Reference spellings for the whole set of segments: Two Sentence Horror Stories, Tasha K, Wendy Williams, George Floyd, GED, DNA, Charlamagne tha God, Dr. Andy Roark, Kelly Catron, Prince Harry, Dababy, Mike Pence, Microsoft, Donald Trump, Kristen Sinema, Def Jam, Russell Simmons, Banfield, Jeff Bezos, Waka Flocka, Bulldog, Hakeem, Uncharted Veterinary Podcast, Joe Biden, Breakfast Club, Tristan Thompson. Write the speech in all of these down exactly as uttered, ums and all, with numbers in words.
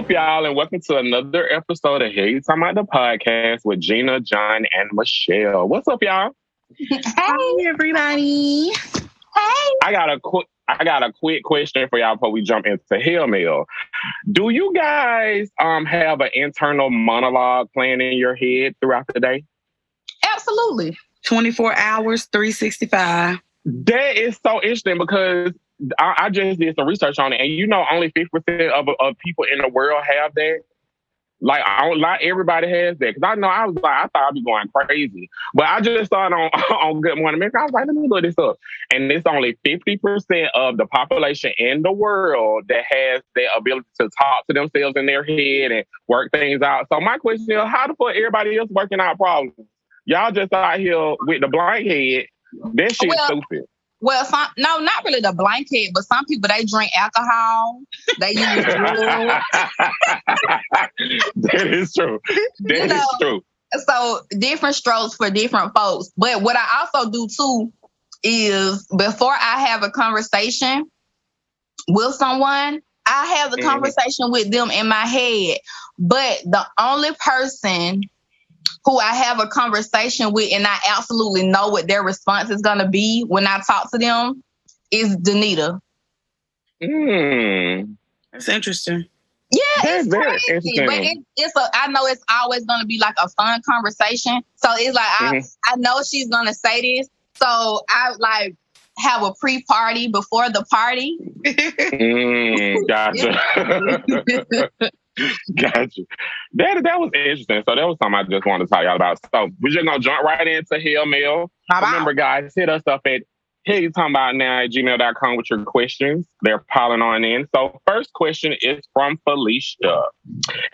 up, y'all, and welcome to another episode of Hey Time Out the Podcast with Gina, John, and Michelle. What's up, y'all? Hey, everybody. Hey. I got a quick I got a quick question for y'all before we jump into Hail Mail. Do you guys um have an internal monologue playing in your head throughout the day? Absolutely. twenty-four hours, three sixty-five. That is so interesting because I, I just did some research on it, and you know, only fifty percent of, of people in the world have that. Like, I don't like everybody has that. Because I know I was like, I thought I'd be going crazy. But I just saw it on, on Good Morning America. I was like, let me look this up. And it's only fifty percent of the population in the world that has the ability to talk to themselves in their head and work things out. So my question is, how the fuck everybody else working out problems? Y'all just out here with the blank head. That shit's well, stupid. Well, some, no, not really the blanket, but some people, they drink alcohol. They use drugs. That is true. That you know, is true. So different strokes for different folks. But what I also do, too, is before I have a conversation with someone, I have the conversation mm-hmm. with them in my head. But the only person who I have a conversation with and I absolutely know what their response is going to be when I talk to them is Danita. Mm. That's interesting. Yeah, that's it's crazy. But it, it's a, I know it's always going to be like a fun conversation. So it's like, mm-hmm. I, I know she's going to say this. So I like have a pre-party before the party. mm, gotcha. Gotcha. That that was interesting. So that was something I just wanted to talk y'all about. So we're just gonna jump right into Hail Mail. Bye-bye. Remember, guys, hit us up at Hey You Talking About Now at gmail dot com with your questions. They're piling on in. So first question is from Felicia,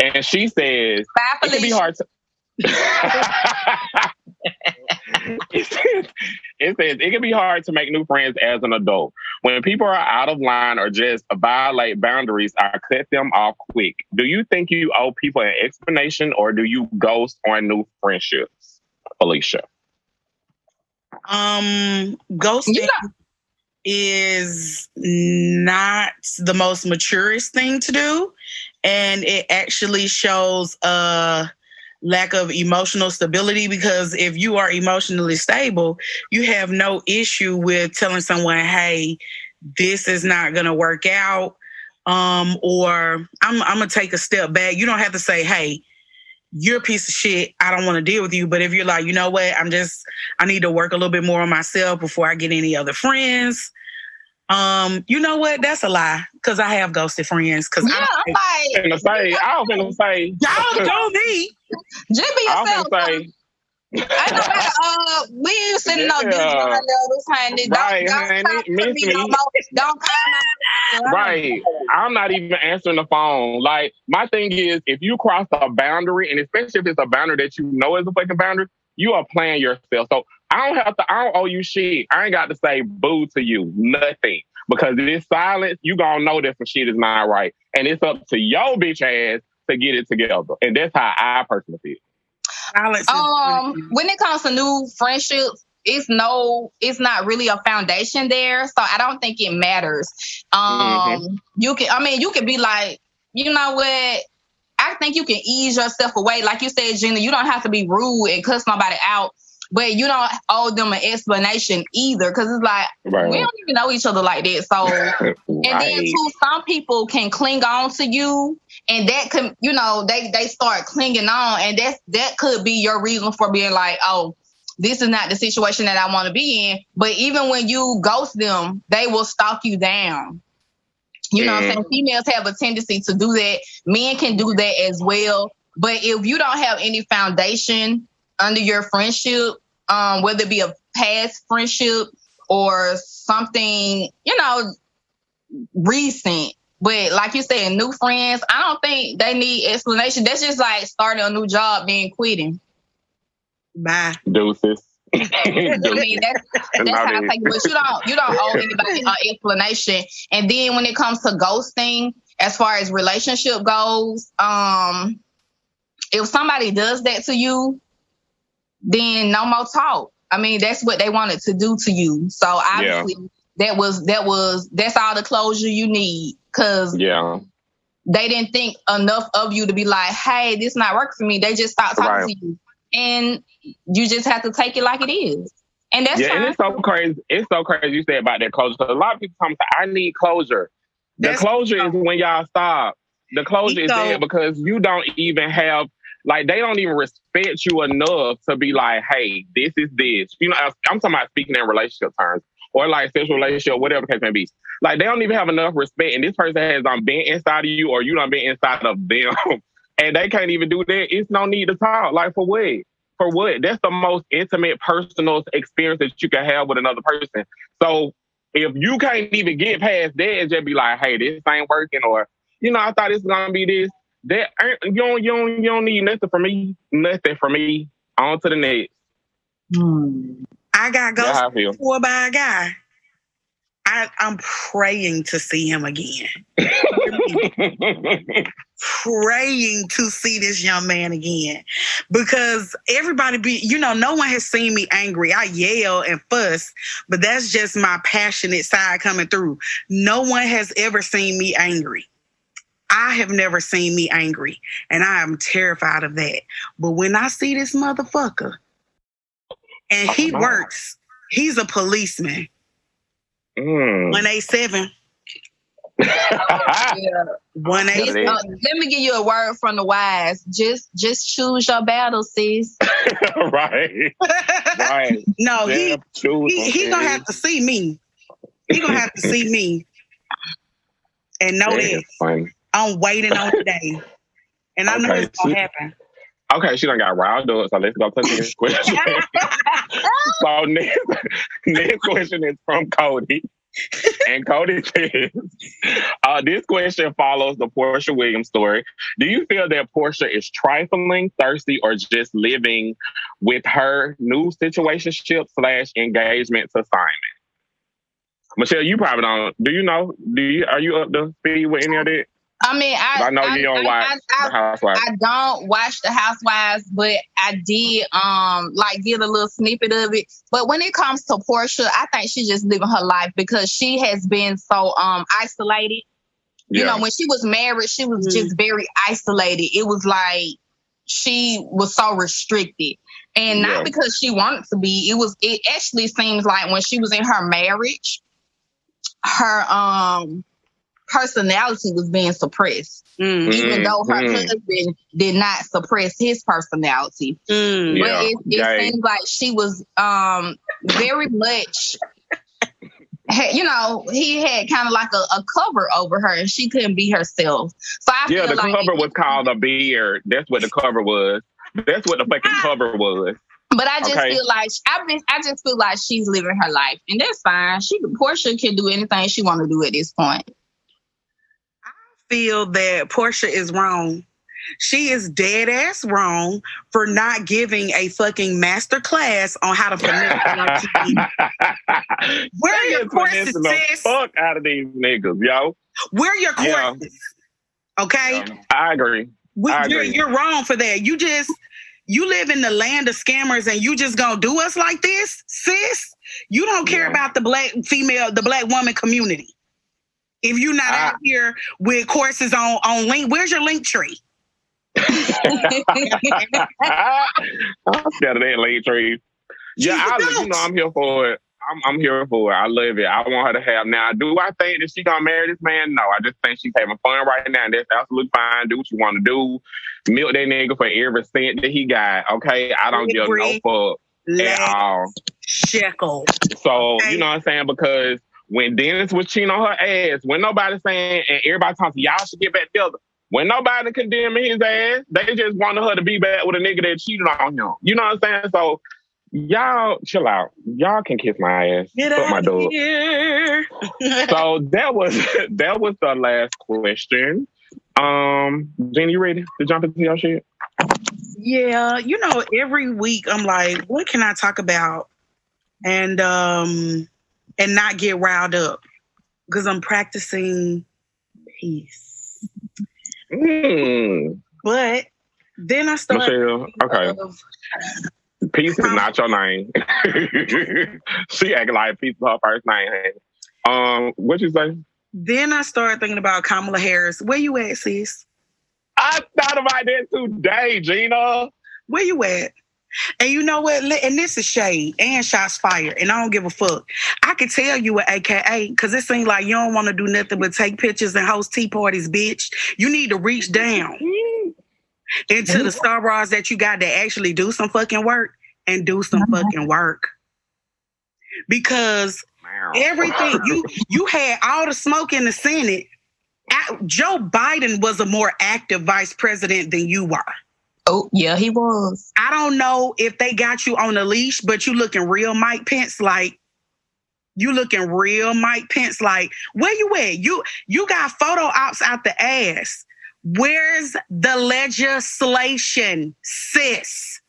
and she says, "Bye, Felicia." It can be hard to. it, says, it says it can be hard to make new friends as an adult. When people are out of line or just violate boundaries, I cut them off quick. Do you think you owe people an explanation, or do you ghost on new friendships, Felicia? Um, ghosting you know. is not the most maturest thing to do, and it actually shows a. Uh, lack of emotional stability, because if you are emotionally stable, you have no issue with telling someone, hey, this is not going to work out. Um, or I'm, I'm going to take a step back. You don't have to say, hey, you're a piece of shit. I don't want to deal with you. But if you're like, you know what, I'm just, I need to work a little bit more on myself before I get any other friends. Um, you know what? That's a lie, because I have ghosted friends. Because yeah, I'm like, I'm gonna say, I was gonna say, y'all know me. Just be yourself. I know that. Uh, we ain't sending yeah. no dudes right now. This right, honey, don't miss me. me. No don't call my right. I'm not even answering the phone. Like, my thing is, if you cross a boundary, and especially if it's a boundary that you know is a fucking boundary, you are playing yourself. So I don't have to, I don't owe you shit. I ain't got to say boo to you, nothing. Because if it's silence, you gonna know that some shit is not right. And it's up to your bitch ass to get it together. And that's how I personally feel. Silence um, is- when it comes to new friendships, it's no, it's not really a foundation there. So I don't think it matters. Um, mm-hmm. You can, I mean, you can be like, you know what? I think you can ease yourself away. Like you said, Gina, you don't have to be rude and cuss nobody out. But you don't owe them an explanation either, because it's like, right. we don't even know each other like that. So, right. and then too, some people can cling on to you, and that can, you know, they, they start clinging on, and that's that could be your reason for being like, oh, this is not the situation that I want to be in. But even when you ghost them, they will stalk you down. You mm. know what I'm saying? Females have a tendency to do that. Men can do that as well. But if you don't have any foundation under your friendship, um, whether it be a past friendship or something, you know, recent. But like you said, new friends, I don't think they need explanation. That's just like starting a new job, then quitting. Bye. Deuces. I mean, that's, that's how I take it. But you don't, you don't owe anybody an explanation. And then when it comes to ghosting, as far as relationship goes, um, if somebody does that to you, then no more talk. I mean, that's what they wanted to do to you. So obviously, yeah. that was that was that's all the closure you need. Cause yeah, they didn't think enough of you to be like, hey, this not working for me. They just stopped talking right. to you. And you just have to take it like it is. And that's yeah, fine. And it's so crazy. It's so crazy you said about that closure. A lot of people come to, I need closure. The that's closure is when y'all stop. The closure is there because you don't even have, like, they don't even respect you enough to be like, hey, this is this. You know, I'm talking about speaking in relationship terms or like sexual relationship, whatever the case may be. Like, they don't even have enough respect. And this person has um, been inside of you or you done been inside of them. And they can't even do that. It's no need to talk. Like, for what? For what? That's the most intimate, personal experience that you can have with another person. So if you can't even get past that and just be like, hey, this ain't working, or, you know, I thought it's going to be this, that, you don't, you, don't, you don't need nothing from me. Nothing from me. On to the next. Hmm. I got ghosted before by a guy. I, I'm praying to see him again. Praying to see this young man again, because everybody be, you know, no one has seen me angry. I yell and fuss, but that's just my passionate side coming through. No one has ever seen me angry. I have never seen me angry, and I am terrified of that. But when I see this motherfucker, and he oh works, he's a policeman. Mm. one eighty-seven. Yeah. one eighty-seven. Uh, let me give you a word from the wise. Just just choose your battle, sis. Right. Right. No, yeah, he, he, he gonna have to see me. He gonna have to see me and know yeah, that I'm waiting on today. And I okay, know it's gonna happen. Okay, she done got riled up, so let's go to the next question. So next, next question is from Cody. And Cody says, uh, this question follows the Portia Williams story. Do you feel that Portia is trifling, thirsty, or just living with her new situationship slash engagement to Simon? Michelle, you probably don't. Do you know? Do you are you up to speed with any of that? I mean, I, I know I, you don't I, watch I, I, The Housewives. I don't watch The Housewives, but I did, um, like, get a little snippet of it. But when it comes to Portia, I think she's just living her life because she has been so um isolated. Yeah. You know, when she was married, she was mm-hmm. just very isolated. It was like she was so restricted. And yeah. not because she wanted to be. It was. It actually seems like when she was in her marriage, her... um. personality was being suppressed, mm. even though her mm. husband did not suppress his personality. Mm. But yeah. it, it yeah. seems like she was um, very much, you know, he had kind of like a, a cover over her, and she couldn't be herself. So I yeah, feel the like cover was called a beard. That's what the cover was. That's what the fucking I, cover was. But I just okay. feel like I've been. I just feel like she's living her life, and that's fine. She Portia can do anything she want to do at this point. Feel that Portia is wrong. She is dead ass wrong for not giving a fucking master class on how to pronounce. Where are your courses, sis? Fuck out of these niggas, yo. Where are your courses? Yeah. Okay, yeah. I agree. We, I agree. You're, you're wrong for that. You just you live in the land of scammers, and you just gonna do us like this, sis? You don't care yeah. about the black female, the black woman community. If you're not I, out here with courses on, on link, where's your link tree? I'm scared of that link tree. Yeah, I, you know, I'm here for it. I'm, I'm here for it. I love it. I want her to have. Now, do I think that she's going to marry this man? No, I just think she's having fun right now. And that's absolutely fine. Do what you want to do. Milk that nigga for every cent that he got. Okay? I don't give no fuck at all. Shekel. So, okay. You know what I'm saying? Because when Dennis was cheating on her ass, when nobody saying, and everybody talking, y'all should get back together. When nobody condemning his ass, they just wanted her to be back with a nigga that cheated on him. You know what I'm saying? So, y'all, chill out. Y'all can kiss my ass. Get out my dog. Here. So, that was that was the last question. Um, Jenny, you ready to jump into your shit? Yeah. You know, every week I'm like, what can I talk about? And, um... and not get riled up, because I'm practicing peace. Mm. But then I started. Michelle, okay. Of, peace um, is not your name. She acting like peace is her first name. Um, what you say? Then I started thinking about Kamala Harris. Where you at, sis? I thought about that today, Gina. Where you at? And you know what? And this is shade and shots fired. And I don't give a fuck. I can tell you at A K A, because it seems like you don't want to do nothing but take pictures and host tea parties, bitch. You need to reach down into the stars that you got to actually do some fucking work and do some fucking work. Because everything, you, you had all the smoke in the Senate. I, Joe Biden was a more active vice president than you are. Oh, yeah, he was. I don't know if they got you on a leash, but you looking real Mike Pence like. You looking real Mike Pence like. Where you at? You you got photo ops out the ass. Where's the legislation, sis?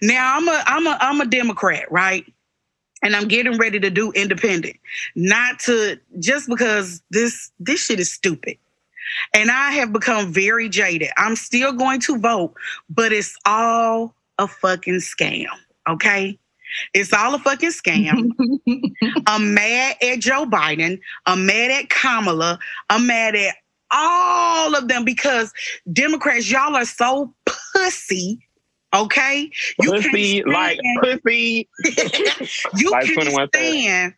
Now, I'm a I'm a I'm a Democrat, right? And I'm getting ready to do independent. Not to just because this this shit is stupid. And I have become very jaded. I'm still going to vote, but it's all a fucking scam, okay? It's all a fucking scam. I'm mad at Joe Biden. I'm mad at Kamala. I'm mad at all of them because Democrats, y'all are so pussy, okay? You pussy, can't like pussy. You like can't stand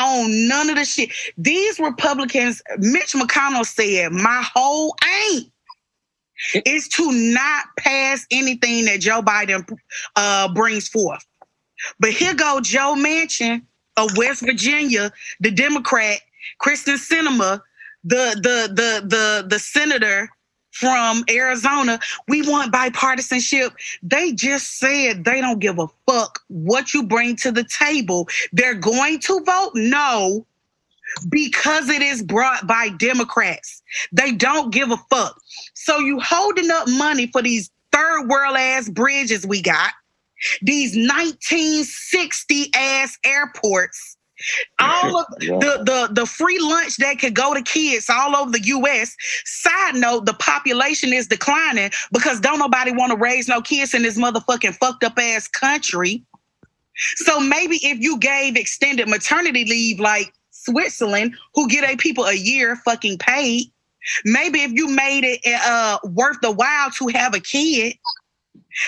on none of the shit. These Republicans, Mitch McConnell said, my whole aim is to not pass anything that Joe Biden uh, brings forth. But here go Joe Manchin of West Virginia, the Democrat, Kristen Sinema, the the the the the senator from Arizona. We want bipartisanship. They just said they don't give a fuck what you bring to the table. They're going to vote no because it is brought by Democrats. They don't give a fuck. So you holding up money for these third world ass bridges we got, these nineteen sixty ass airports, all of the, the, the free lunch that could go to kids all over the U S. Side note, the population is declining because don't nobody want to raise no kids in this motherfucking fucked up ass country. So maybe if you gave extended maternity leave like Switzerland, who get a people a year fucking paid, maybe if you made it uh, worth the while to have a kid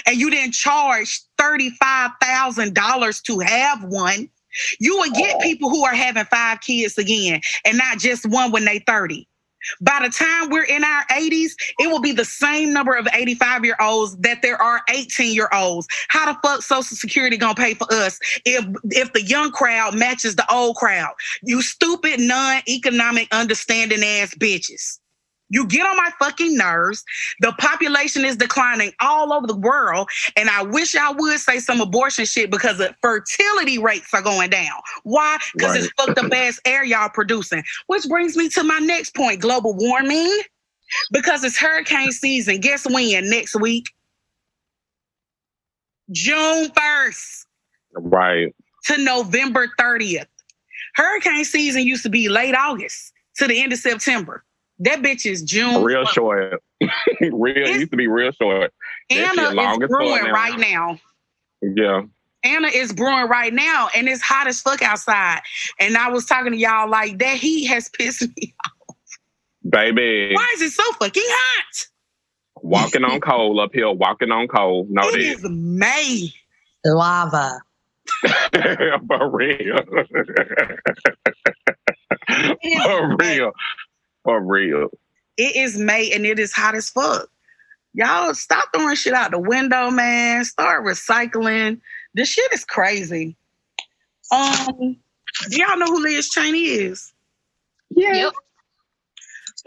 and you didn't charge thirty-five thousand dollars to have one, you will get people who are having five kids again and not just one when they thirty. By the time we're in our eighties, it will be the same number of eighty-five-year-olds that there are eighteen-year-olds. How the fuck Social Security gonna pay for us if if the young crowd matches the old crowd? You stupid, non-economic, understanding-ass bitches. You get on my fucking nerves. The population is declining all over the world. And I wish I would say some abortion shit because the fertility rates are going down. Why? Because right. It's fucked up ass air y'all producing. Which brings me to my next point, global warming. Because it's hurricane season. Guess when? Next week? June first. Right. To November thirtieth. Hurricane season used to be late August to the end of September. That bitch is June. Real short. real it's, used to be real short. Anna is brewing right now. Yeah. Anna is brewing right now, and it's hot as fuck outside. And I was talking to y'all like that heat has pissed me off. Baby. Why is it so fucking hot? Walking on coal up here. Walking on coal. No, it is May. Lava. For real. For real. For real. It is May and it is hot as fuck. Y'all stop throwing shit out the window, man. Start recycling. This shit is crazy. Um, do y'all know who Liz Cheney is? Yeah. Yep.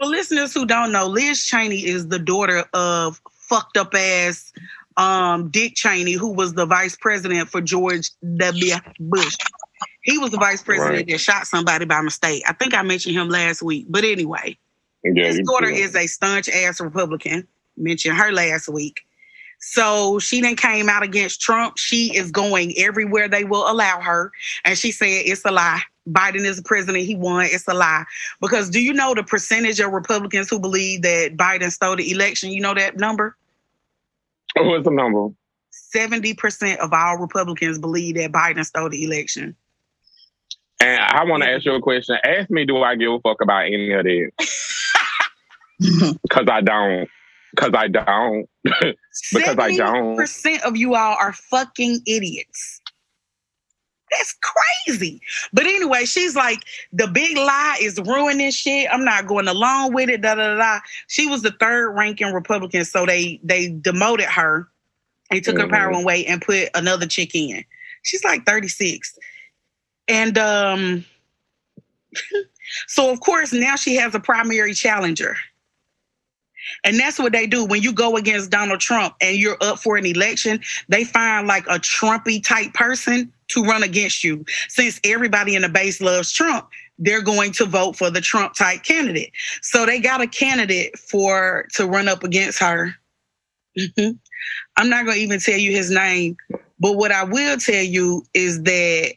For listeners who don't know, Liz Cheney is the daughter of fucked up ass um, Dick Cheney, who was the vice president for George W. Bush. He was the vice president right. that shot somebody by mistake. I think I mentioned him last week. But anyway, yeah, his daughter is a staunch-ass Republican. Mentioned her last week. So she then came out against Trump. She is going everywhere they will allow her. And she said, it's a lie. Biden is the president. He won. It's a lie. Because do you know the percentage of Republicans who believe that Biden stole the election? You know that number? Oh, what's the number? seventy percent of all Republicans believe that Biden stole the election. And I want to ask you a question. Ask me, do I give a fuck about any of that? Because I don't. Because I don't. Because I don't. seventy percent of you all are fucking idiots. That's crazy. But anyway, she's like, the big lie is ruining shit. I'm not going along with it. Da da da. She was the third ranking Republican, so they they demoted her. They took mm-hmm. her power away and put another chick in. She's like thirty-six, and um, so of course now she has a primary challenger. And that's what they do when you go against Donald Trump and you're up for an election. They find like a Trumpy type person to run against you. Since everybody in the base loves Trump, they're going to vote for the Trump type candidate. So they got a candidate for to run up against her. I'm not going to even tell you his name. But what I will tell you is that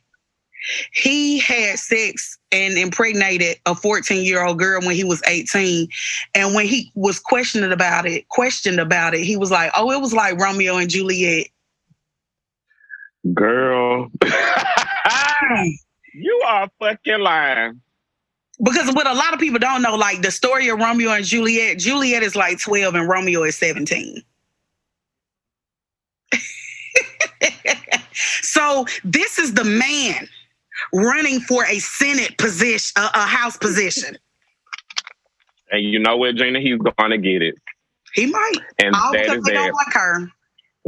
he had sex and impregnated a fourteen-year-old girl when he was eighteen. And when he was questioned about it, questioned about it, he was like, oh, it was like Romeo and Juliet. Girl. You are fucking lying. Because what a lot of people don't know, like the story of Romeo and Juliet, Juliet is like twelve and Romeo is seventeen. So this is the man running for a Senate position, a, a House position. And you know what, Gina? He's going to get it. He might. And all that is they that. Don't like her.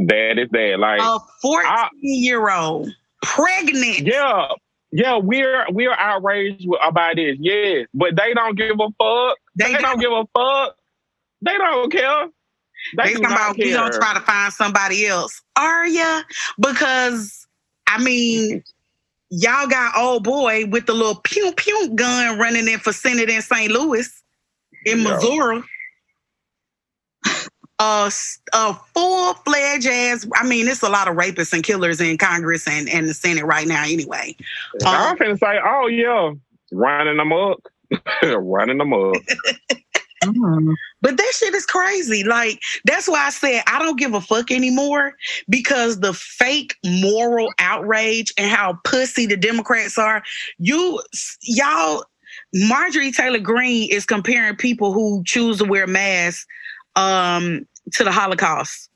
That is that. Like a fourteen-year-old pregnant. Yeah, yeah. We're we're outraged about this. Yes, but they don't give a fuck. They, they don't give a fuck. They don't care. They, they do about care. We don't try to find somebody else. Are ya? Because I mean. Y'all got old boy with the little pew pew gun running in for Senate in Saint Louis, in Yo. Missouri. Uh, a full fledged ass. I mean, it's a lot of rapists and killers in Congress and, and the Senate right now. Anyway, um, I'm finna say, oh yeah, running them up, running them up. Mm. But that shit is crazy. Like, that's why I said I don't give a fuck anymore, because the fake moral outrage and how pussy the Democrats are. You, y'all, Marjorie Taylor Greene is comparing people who choose to wear masks um, to the Holocaust.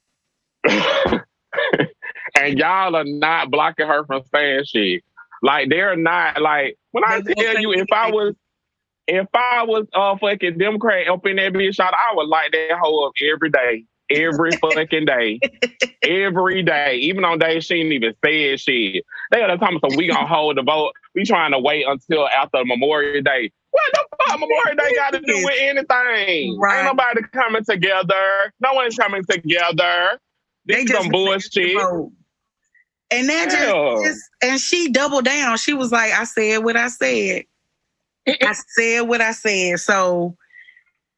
And y'all are not blocking her from saying shit. Like, they're not, like, when I tell you, if I was... If I was a fucking Democrat up in that bitch, I would light that hoe up every day. Every fucking day. Every day. Even on days she didn't even say shit. They got to tell me, so we gonna hold the vote. We trying to wait until after Memorial Day. What the fuck Memorial Day got to do with anything? Right. Ain't nobody coming together. No one's coming together. This is some bullshit. And that just, just, and she doubled down. She was like, I said what I said. I said what I said. So,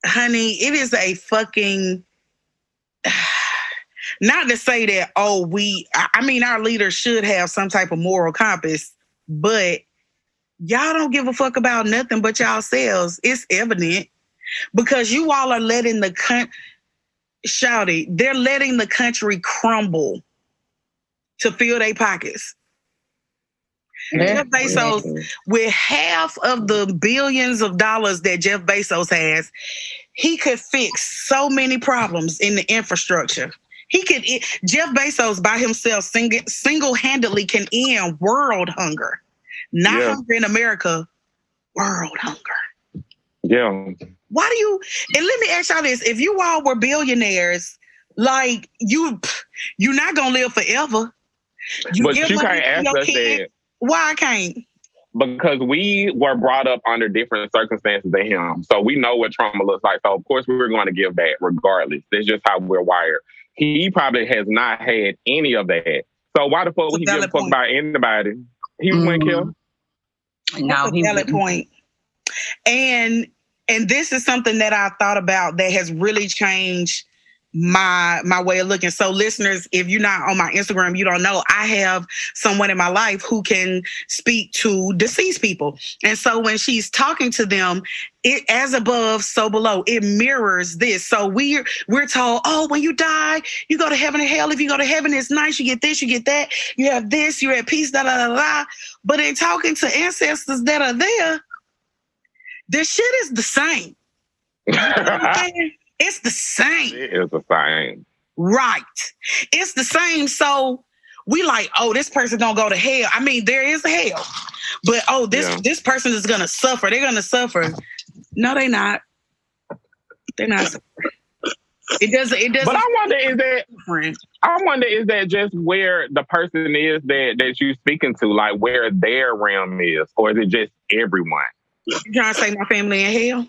honey, it is a fucking... Not to say that, oh, we... I mean, our leaders should have some type of moral compass, but y'all don't give a fuck about nothing but yourselves. It's evident. Because you all are letting the country... Shouty, they're letting the country crumble to fill their pockets. Jeff Bezos, with half of the billions of dollars that Jeff Bezos has, he could fix so many problems in the infrastructure. He could, it, Jeff Bezos by himself sing, single-handedly can end world hunger. Not yeah. hunger in America, world hunger. Yeah. Why do you, and let me ask y'all this, if you all were billionaires, like, you, you're not going to live forever. You but you can't ask us that. Why I can't? Because we were brought up under different circumstances than him. So we know what trauma looks like. So, of course, we were going to give that regardless. That's just how we're wired. He probably has not had any of that. So why the fuck would he give a fuck about anybody? He mm. wouldn't kill. No, he wouldn't. Point. And, and this is something that I thought about that has really changed my my way of looking. So listeners, if you're not on my Instagram, you don't know, I have someone in my life who can speak to deceased people. And so when she's talking to them, it as above, so below, it mirrors this. So we're, we're told, oh, when you die, you go to heaven and hell. If you go to heaven, it's nice. You get this, you get that. You have this, you're at peace, da, da, da, da. But in talking to ancestors that are there, the shit is the same. You know what I'm saying? It's the same. It is the same. Right. It's the same. So we like, oh, this person gonna go to hell. I mean, there is a hell. But, oh, this, yeah. this person is gonna suffer. They're gonna suffer. No, they're not. They're not suffering. It doesn't, it doesn't. But I wonder, is that, different. I wonder, is that just where the person is that, that you're speaking to, like where their realm is, or is it just everyone? You trying to say my family in hell?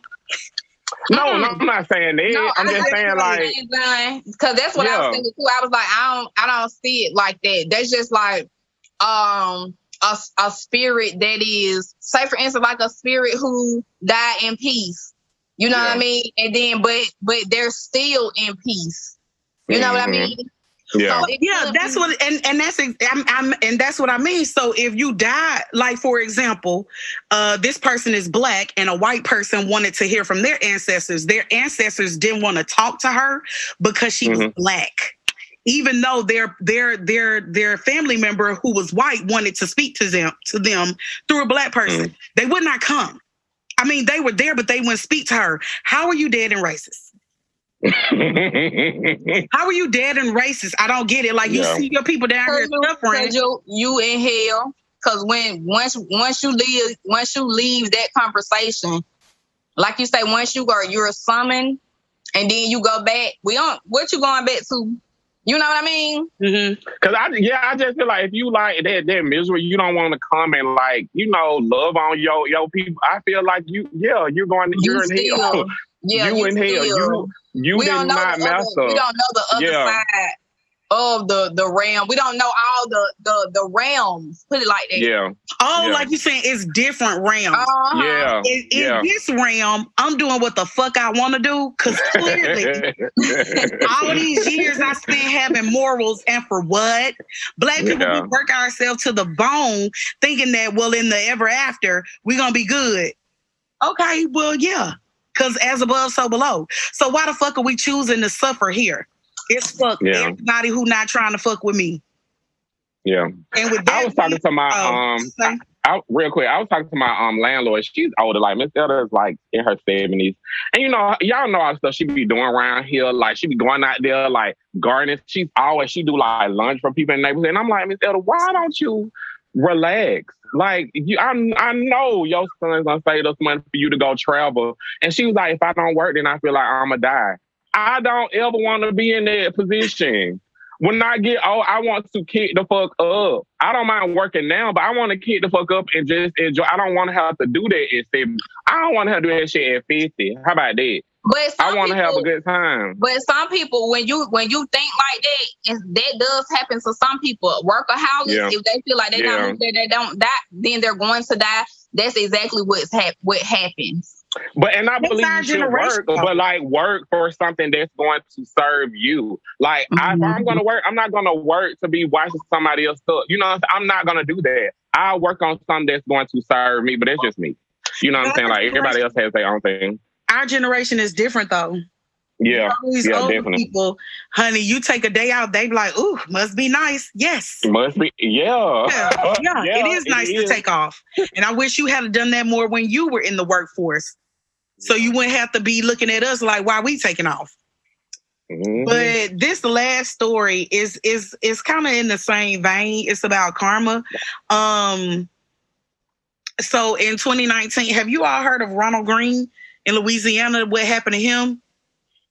No, no, I'm not saying that. No, I'm just saying like, because that's what yeah. I was thinking too. I was like, I don't, I don't see it like that. That's just like, um, a, a spirit that is, say for instance, like a spirit who died in peace. You know yeah. what I mean? And then, but, but they're still in peace. You mm-hmm. know what I mean? Yeah, so yeah, that's what, and and that's I'm, I'm, and that's what I mean. So if you died, like for example, uh, this person is black, and a white person wanted to hear from their ancestors. Their ancestors didn't want to talk to her because she mm-hmm. was black, even though their their their their family member who was white wanted to speak to them to them through a black person. Mm-hmm. They would not come. I mean, they were there, but they wouldn't speak to her. How are you dead and racist? How are you dead and racist? I don't get it. Like you yeah. see your people down here suffering. You, you in hell, because when once once you leave once you leave that conversation, like you say, once you are you're summoned, and then you go back. We don't. What you going back to? You know what I mean? Mm-hmm. Cause I yeah, I just feel like if you like that that misery, you don't want to come and like you know love on your your people. I feel like you yeah you're going you're you in still, hell. Yeah, you, you in still, hell. You You we don't know not the other, we don't know the other yeah. side of the, the realm. We don't know all the, the, the realms. Put it like that. Yeah. Oh, yeah. like you saying, it's different realms. Uh-huh. Yeah. In, in yeah. this realm, I'm doing what the fuck I want to do because clearly all these years I spent having morals and for what? Black people, yeah. we work ourselves to the bone thinking that, well, in the ever after, we're going to be good. Okay, well, yeah. Because as above, so below. So why the fuck are we choosing to suffer here? It's fuck yeah. everybody who not trying to fuck with me. Yeah. And with that, I was talking to my, oh, um, I, I, real quick, I was talking to my um landlord. She's older, like Miss Elder is like in her seventies. And you know, y'all know all the stuff she be doing around here. Like she be going out there, like gardening. She's always, she do like lunch for people in the neighborhood. And I'm like, Miss Elder, why don't you relax? Like, you, I, I know your son's gonna save us money for you to go travel. And she was like, if I don't work, then I feel like I'm gonna die. I don't ever want to be in that position. When I get old, I want to kick the fuck up. I don't mind working now, but I want to kick the fuck up and just enjoy. I don't want to have to do that at seventy. I don't want to have to do that shit at fifty. How about that? But I want to have a good time. But some people, when you when you think like that, and that does happen to some people. Workaholics, yeah. if they feel like they yeah. not they don't die, then they're going to die. That's exactly what's hap- what happens. But and I it's believe you should work, but like work for something that's going to serve you. Like mm-hmm. I, if I'm going to work, I'm not going to work to be watching somebody else stuff. You know, I'm not going to do that. I work on something that's going to serve me, but it's just me. You know what I'm saying? Like everybody else has their own thing. Our generation is different, though. Yeah, all these yeah, older definitely. People, honey, you take a day out, they be like, "Ooh, must be nice." Yes, must be. Yeah, yeah, yeah. yeah it is nice it to is. Take off. And I wish you had done that more when you were in the workforce, so you wouldn't have to be looking at us like, "Why are we taking off?" Mm-hmm. But this last story is is is kind of in the same vein. It's about karma. Um. So in twenty nineteen, have you all heard of Ronald Green? In Louisiana, what happened to him?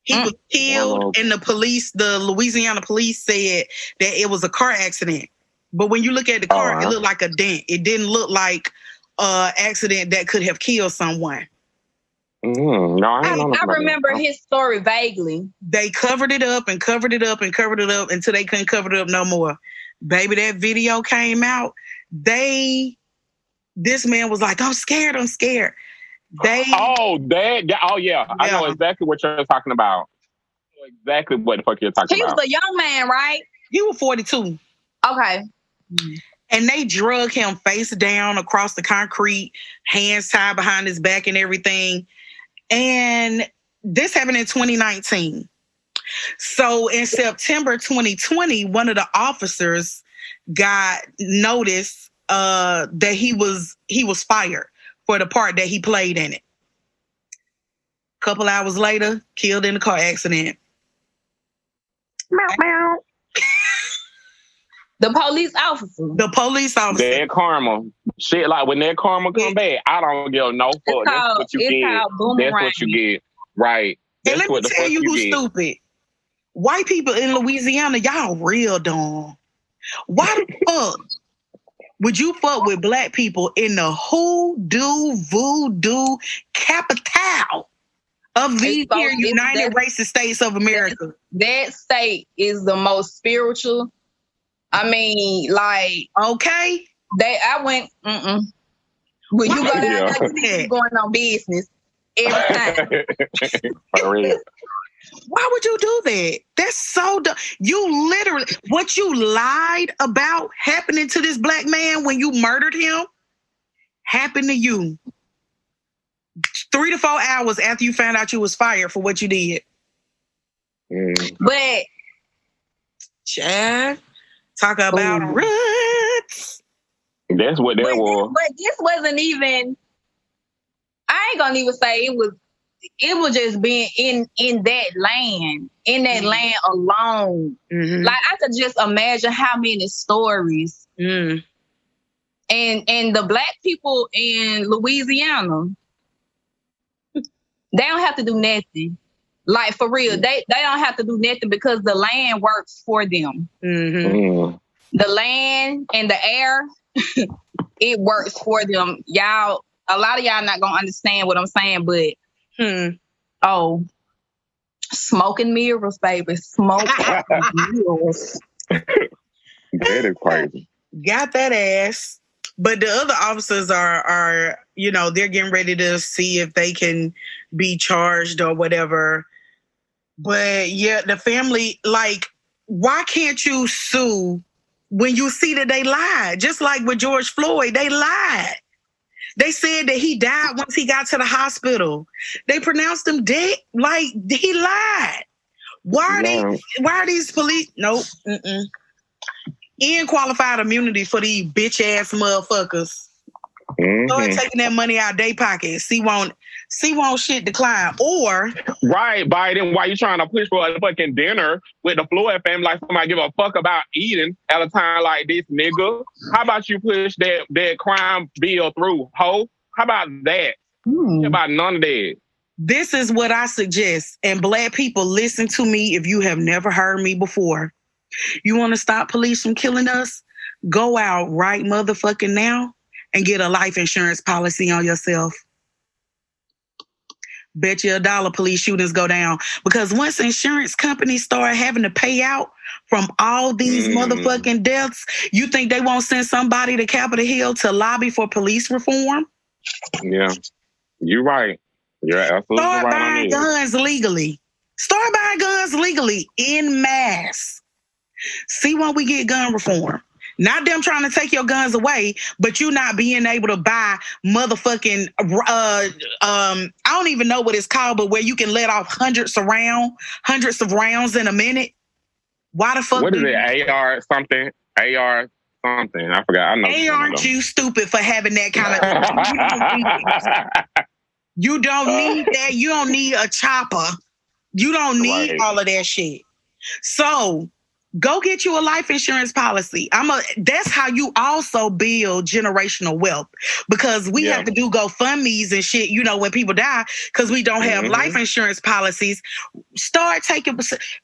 He mm. was killed, wow. and the police, the Louisiana police said that it was a car accident. But when you look at the car, uh-huh. it looked like a dent. It didn't look like an accident that could have killed someone. Mm, no, I, I, I remember that. His story vaguely. They covered it up and covered it up and covered it up until they couldn't cover it up no more. Baby, that video came out. They, this man was like, I'm scared, I'm scared. They, oh, that, oh yeah. yeah, I know exactly what you're talking about. exactly what the fuck you're talking he about. He was a young man, right? He was forty-two. Okay. And they drug him face down across the concrete, hands tied behind his back and everything. And this happened in twenty nineteen. So in September twenty twenty, one of the officers got notice uh, that he was he was fired for the part that he played in it. A couple hours later, killed in a car accident. Meow, meow. The police officer. The police officer. Dead karma. Shit, like when that karma come yeah. back, I don't give no fuck. Called, That's what you get. That's what you get. Right. That's and let what me tell you who's stupid. White people in Louisiana, y'all real dumb. Why the fuck would you fuck with black people in the hoodoo, voodoo capital of these here United Racist States of America? That, that state is the most spiritual. I mean, like, okay, they. I went. Mm-mm. When you go down there, you going on business every time. For real. Why would you do that? That's so dumb. You literally, what you lied about happening to this black man when you murdered him, happened to you three to four hours after you found out you was fired for what you did. Mm. But, Chad, talk about ooh. Roots. That's what that but was. This, but this wasn't even, I ain't gonna even say it was, it was just being in, in that land, in that mm-hmm. land alone. Mm-hmm. Like, I could just imagine how many stories. Mm. And and the black people in Louisiana, they don't have to do nothing. Like, for real, mm. they, they don't have to do nothing because the land works for them. Mm-hmm. Mm. The land and the air, it works for them. Y'all, a lot of y'all not gonna understand what I'm saying, but hmm. Oh, smoking mirrors, baby. Smoking mirrors. That is crazy. Got that ass. But the other officers are, are, you know, they're getting ready to see if they can be charged or whatever. But yeah, the family, like, why can't you sue when you see that they lied? Just like with George Floyd, they lied. They said that he died once he got to the hospital. They pronounced him dead. Like, he lied. Why are wow. they? Why are these police? Nope. Mm-mm. End qualified immunity for these bitch ass motherfuckers. Mm-hmm. Start taking that money out of their pockets. See won't. See won't shit decline. Or right, Biden. Why you trying to push for a fucking dinner with the Floyd family? Like somebody give a fuck about eating at a time like this, nigga. How about you push that that crime bill through, ho? How about that? Hmm. How about none of that? This is what I suggest. And black people, listen to me. If you have never heard me before, you want to stop police from killing us? Go out right motherfucking now and get a life insurance policy on yourself. Bet you a dollar police shootings go down. Because once insurance companies start having to pay out from all these mm. motherfucking deaths, you think they won't send somebody to Capitol Hill to lobby for police reform? Yeah, you're right. You're absolutely start right. Start buying guns legally. Start buying guns legally in mass. See when we get gun reform. Not them trying to take your guns away, but you not being able to buy motherfucking, uh, um, I don't even know what it's called, but where you can let off hundreds of, round, hundreds of rounds in a minute. Why the fuck? What is it? A R something? A R something. I forgot. I know. Aren't you stupid for having that kind of... You don't need that. You don't need a chopper. You don't need all of that shit. So... go get you a life insurance policy. I'm a. That's how you also build generational wealth, because we yeah. have to do GoFundMes and shit, you know, when people die, because we don't have mm-hmm. life insurance policies. Start taking...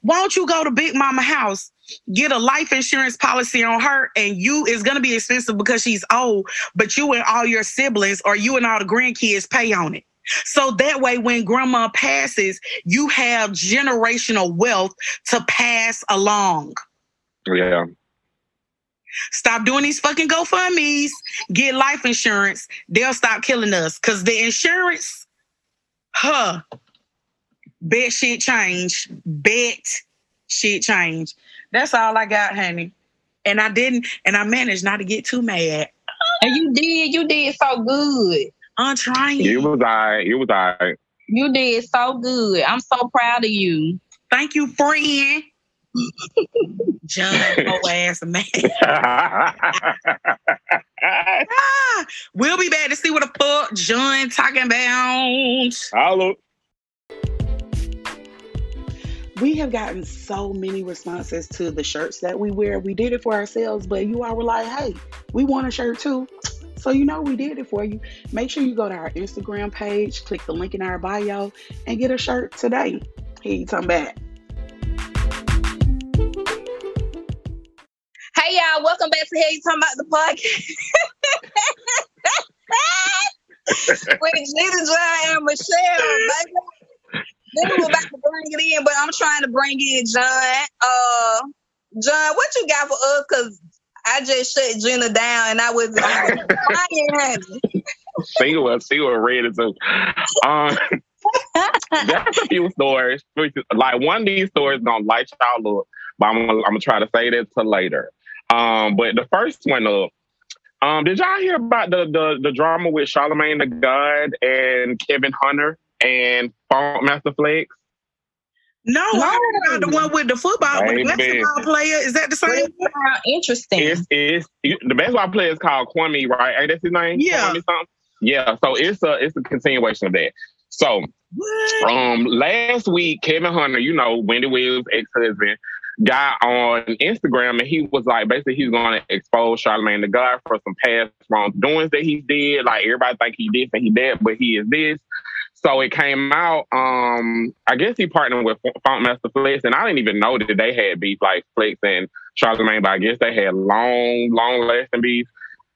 Won't you go to Big Mama house, get a life insurance policy on her, and you... It's going to be expensive because she's old, but you and all your siblings or you and all the grandkids pay on it. So that way, when grandma passes, you have generational wealth to pass along. Yeah. Stop doing these fucking GoFundMes. Get life insurance. They'll stop killing us. Because the insurance, huh, Bed sheet change. Bed sheet change. That's all I got, honey. And I didn't, and I managed not to get too mad. And you did. You did so good. I'm trying. It was all right. It was all right. You did so good. I'm so proud of you. Thank you, friend. Judge your ass, man. ah, we'll be back to see what the fuck John talking about. Hello. We have gotten so many responses to the shirts that we wear. We did it for ourselves, but you all were like, hey, we want a shirt too. So you know we did it for you. Make sure you go to our Instagram page, click the link in our bio, and get a shirt today. Here you come back. Hey y'all, welcome back to Here You Talking About the Podcast. With Jesus and Michelle, baby. They were about to bring it in, but I'm trying to bring in John. Uh, John, what you got for us? Because I just shut Gina down and I was crying. See what, see what Red is up. That's a few stores. Like, one of these stores don't light y'all up, but I'm gonna, I'm gonna try to say that to later. Um, but the first one up, um, did y'all hear about the the, the drama with Charlamagne tha God and Kevin Hunter and Funkmaster Flex? No, no, I heard about the one with the football, with the basketball player. Is that the same one? Interesting. It's, it's you, the basketball player is called Kwame, right? Ain't that his name? Yeah. Kwame something? Yeah. So it's a it's a continuation of that. So what? um, last week, Kevin Hunter, you know, Wendy Williams' ex-husband, got on Instagram and he was like, basically, he's going to expose Charlamagne tha God for some past wrongdoings that he did. Like, everybody think he this and he that, but he is this. So it came out, um, I guess he partnered with Funkmaster Flex, and I didn't even know that they had beef, like Flex and Charlamagne, but I guess they had long, long-lasting beef.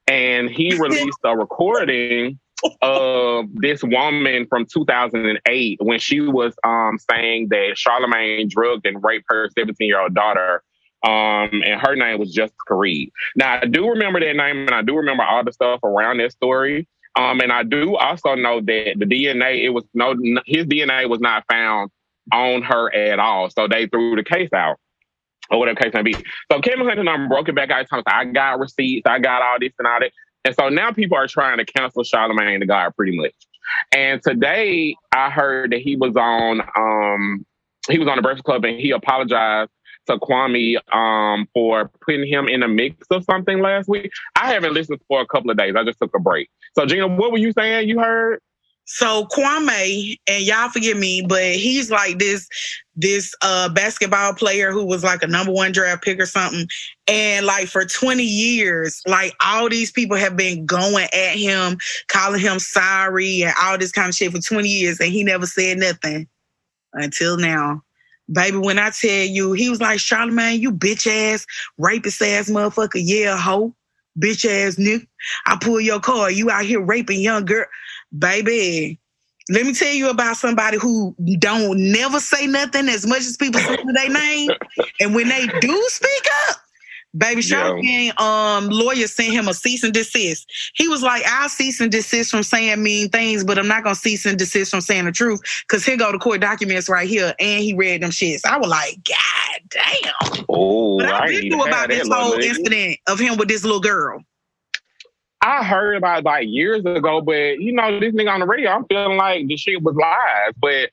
And he released a recording of this woman from two thousand eight when she was um, saying that Charlamagne drugged and raped her seventeen-year-old daughter, um, and her name was Jessica Reed. Now, I do remember that name, and I do remember all the stuff around that story. Um, and I do also know that the D N A, it was no, his D N A was not found on her at all. So they threw the case out, or whatever the case may be. So Kevin Hunter um, broke it back out. I got receipts. I got all this and all that. And so now people are trying to cancel Charlamagne tha God pretty much. And today I heard that he was on, um, he was on the Breakfast Club and he apologized to Kwame um, for putting him in a mix of something last week. I haven't listened for a couple of days. I just took a break. So, Gina, what were you saying you heard? So, Kwame, and y'all forgive me, but he's like this this uh, basketball player who was like a number one draft pick or something. And like for twenty years, like all these people have been going at him, calling him sorry and all this kind of shit for twenty years. And he never said nothing until now. Baby, when I tell you, he was like, Charlamagne, you bitch-ass, rapist-ass motherfucker. Yeah, hoe, bitch-ass nigga. I pull your car. You out here raping young girl. Baby, let me tell you about somebody who don't never say nothing as much as people say their name. And when they do speak up, baby, Charlamagne, um, lawyer sent him a cease and desist. He was like, I'll cease and desist from saying mean things, but I'm not going to cease and desist from saying the truth, because here go the court documents right here. And he read them shits. I was like, God damn. Oh, but I, I did do about this whole lady. Incident of him with this little girl. I heard about it like years ago, but, you know, this nigga on the radio, I'm feeling like this shit was lies, but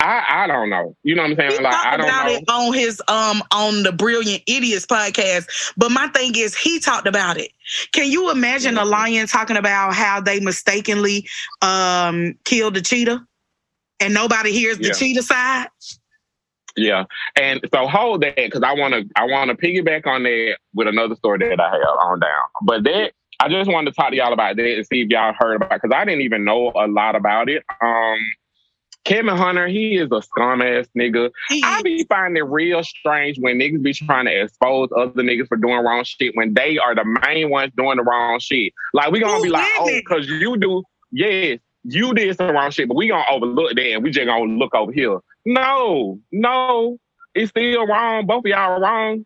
I, I don't know. You know what I'm saying? He like, talked I don't about know. It on his um on the Brilliant Idiots podcast. But my thing is, he talked about it. Can you imagine mm-hmm. a lion talking about how they mistakenly um killed the cheetah, and nobody hears yeah. the cheetah side? Yeah, and so hold that, because I want to I want to piggyback on that with another story that I have on down. But that I just wanted to talk to y'all about that and see if y'all heard about it, because I didn't even know a lot about it. Um. Kevin Hunter, he is a scum ass nigga. I be finding it real strange when niggas be trying to expose other niggas for doing wrong shit when they are the main ones doing the wrong shit. Like, we gonna Ooh, be like, oh, because you do, yes, you did some wrong shit, but we gonna overlook that and we just gonna look over here. No, no, it's still wrong. Both of y'all are wrong.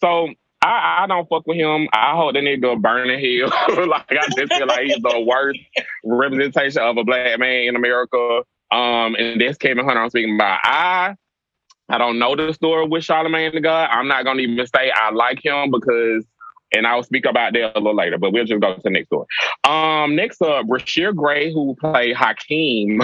So I, I don't fuck with him. I hope that nigga burn in hell. Like, I just feel like he's the worst representation of a black man in America. Um, and that's Kevin Hunter I'm speaking about. I I don't know the story with Charlamagne tha God. I'm not gonna even say I like him because, and I'll speak about that a little later, but we'll just go to the next story. Um, next up, Rashir Gray, who played Hakeem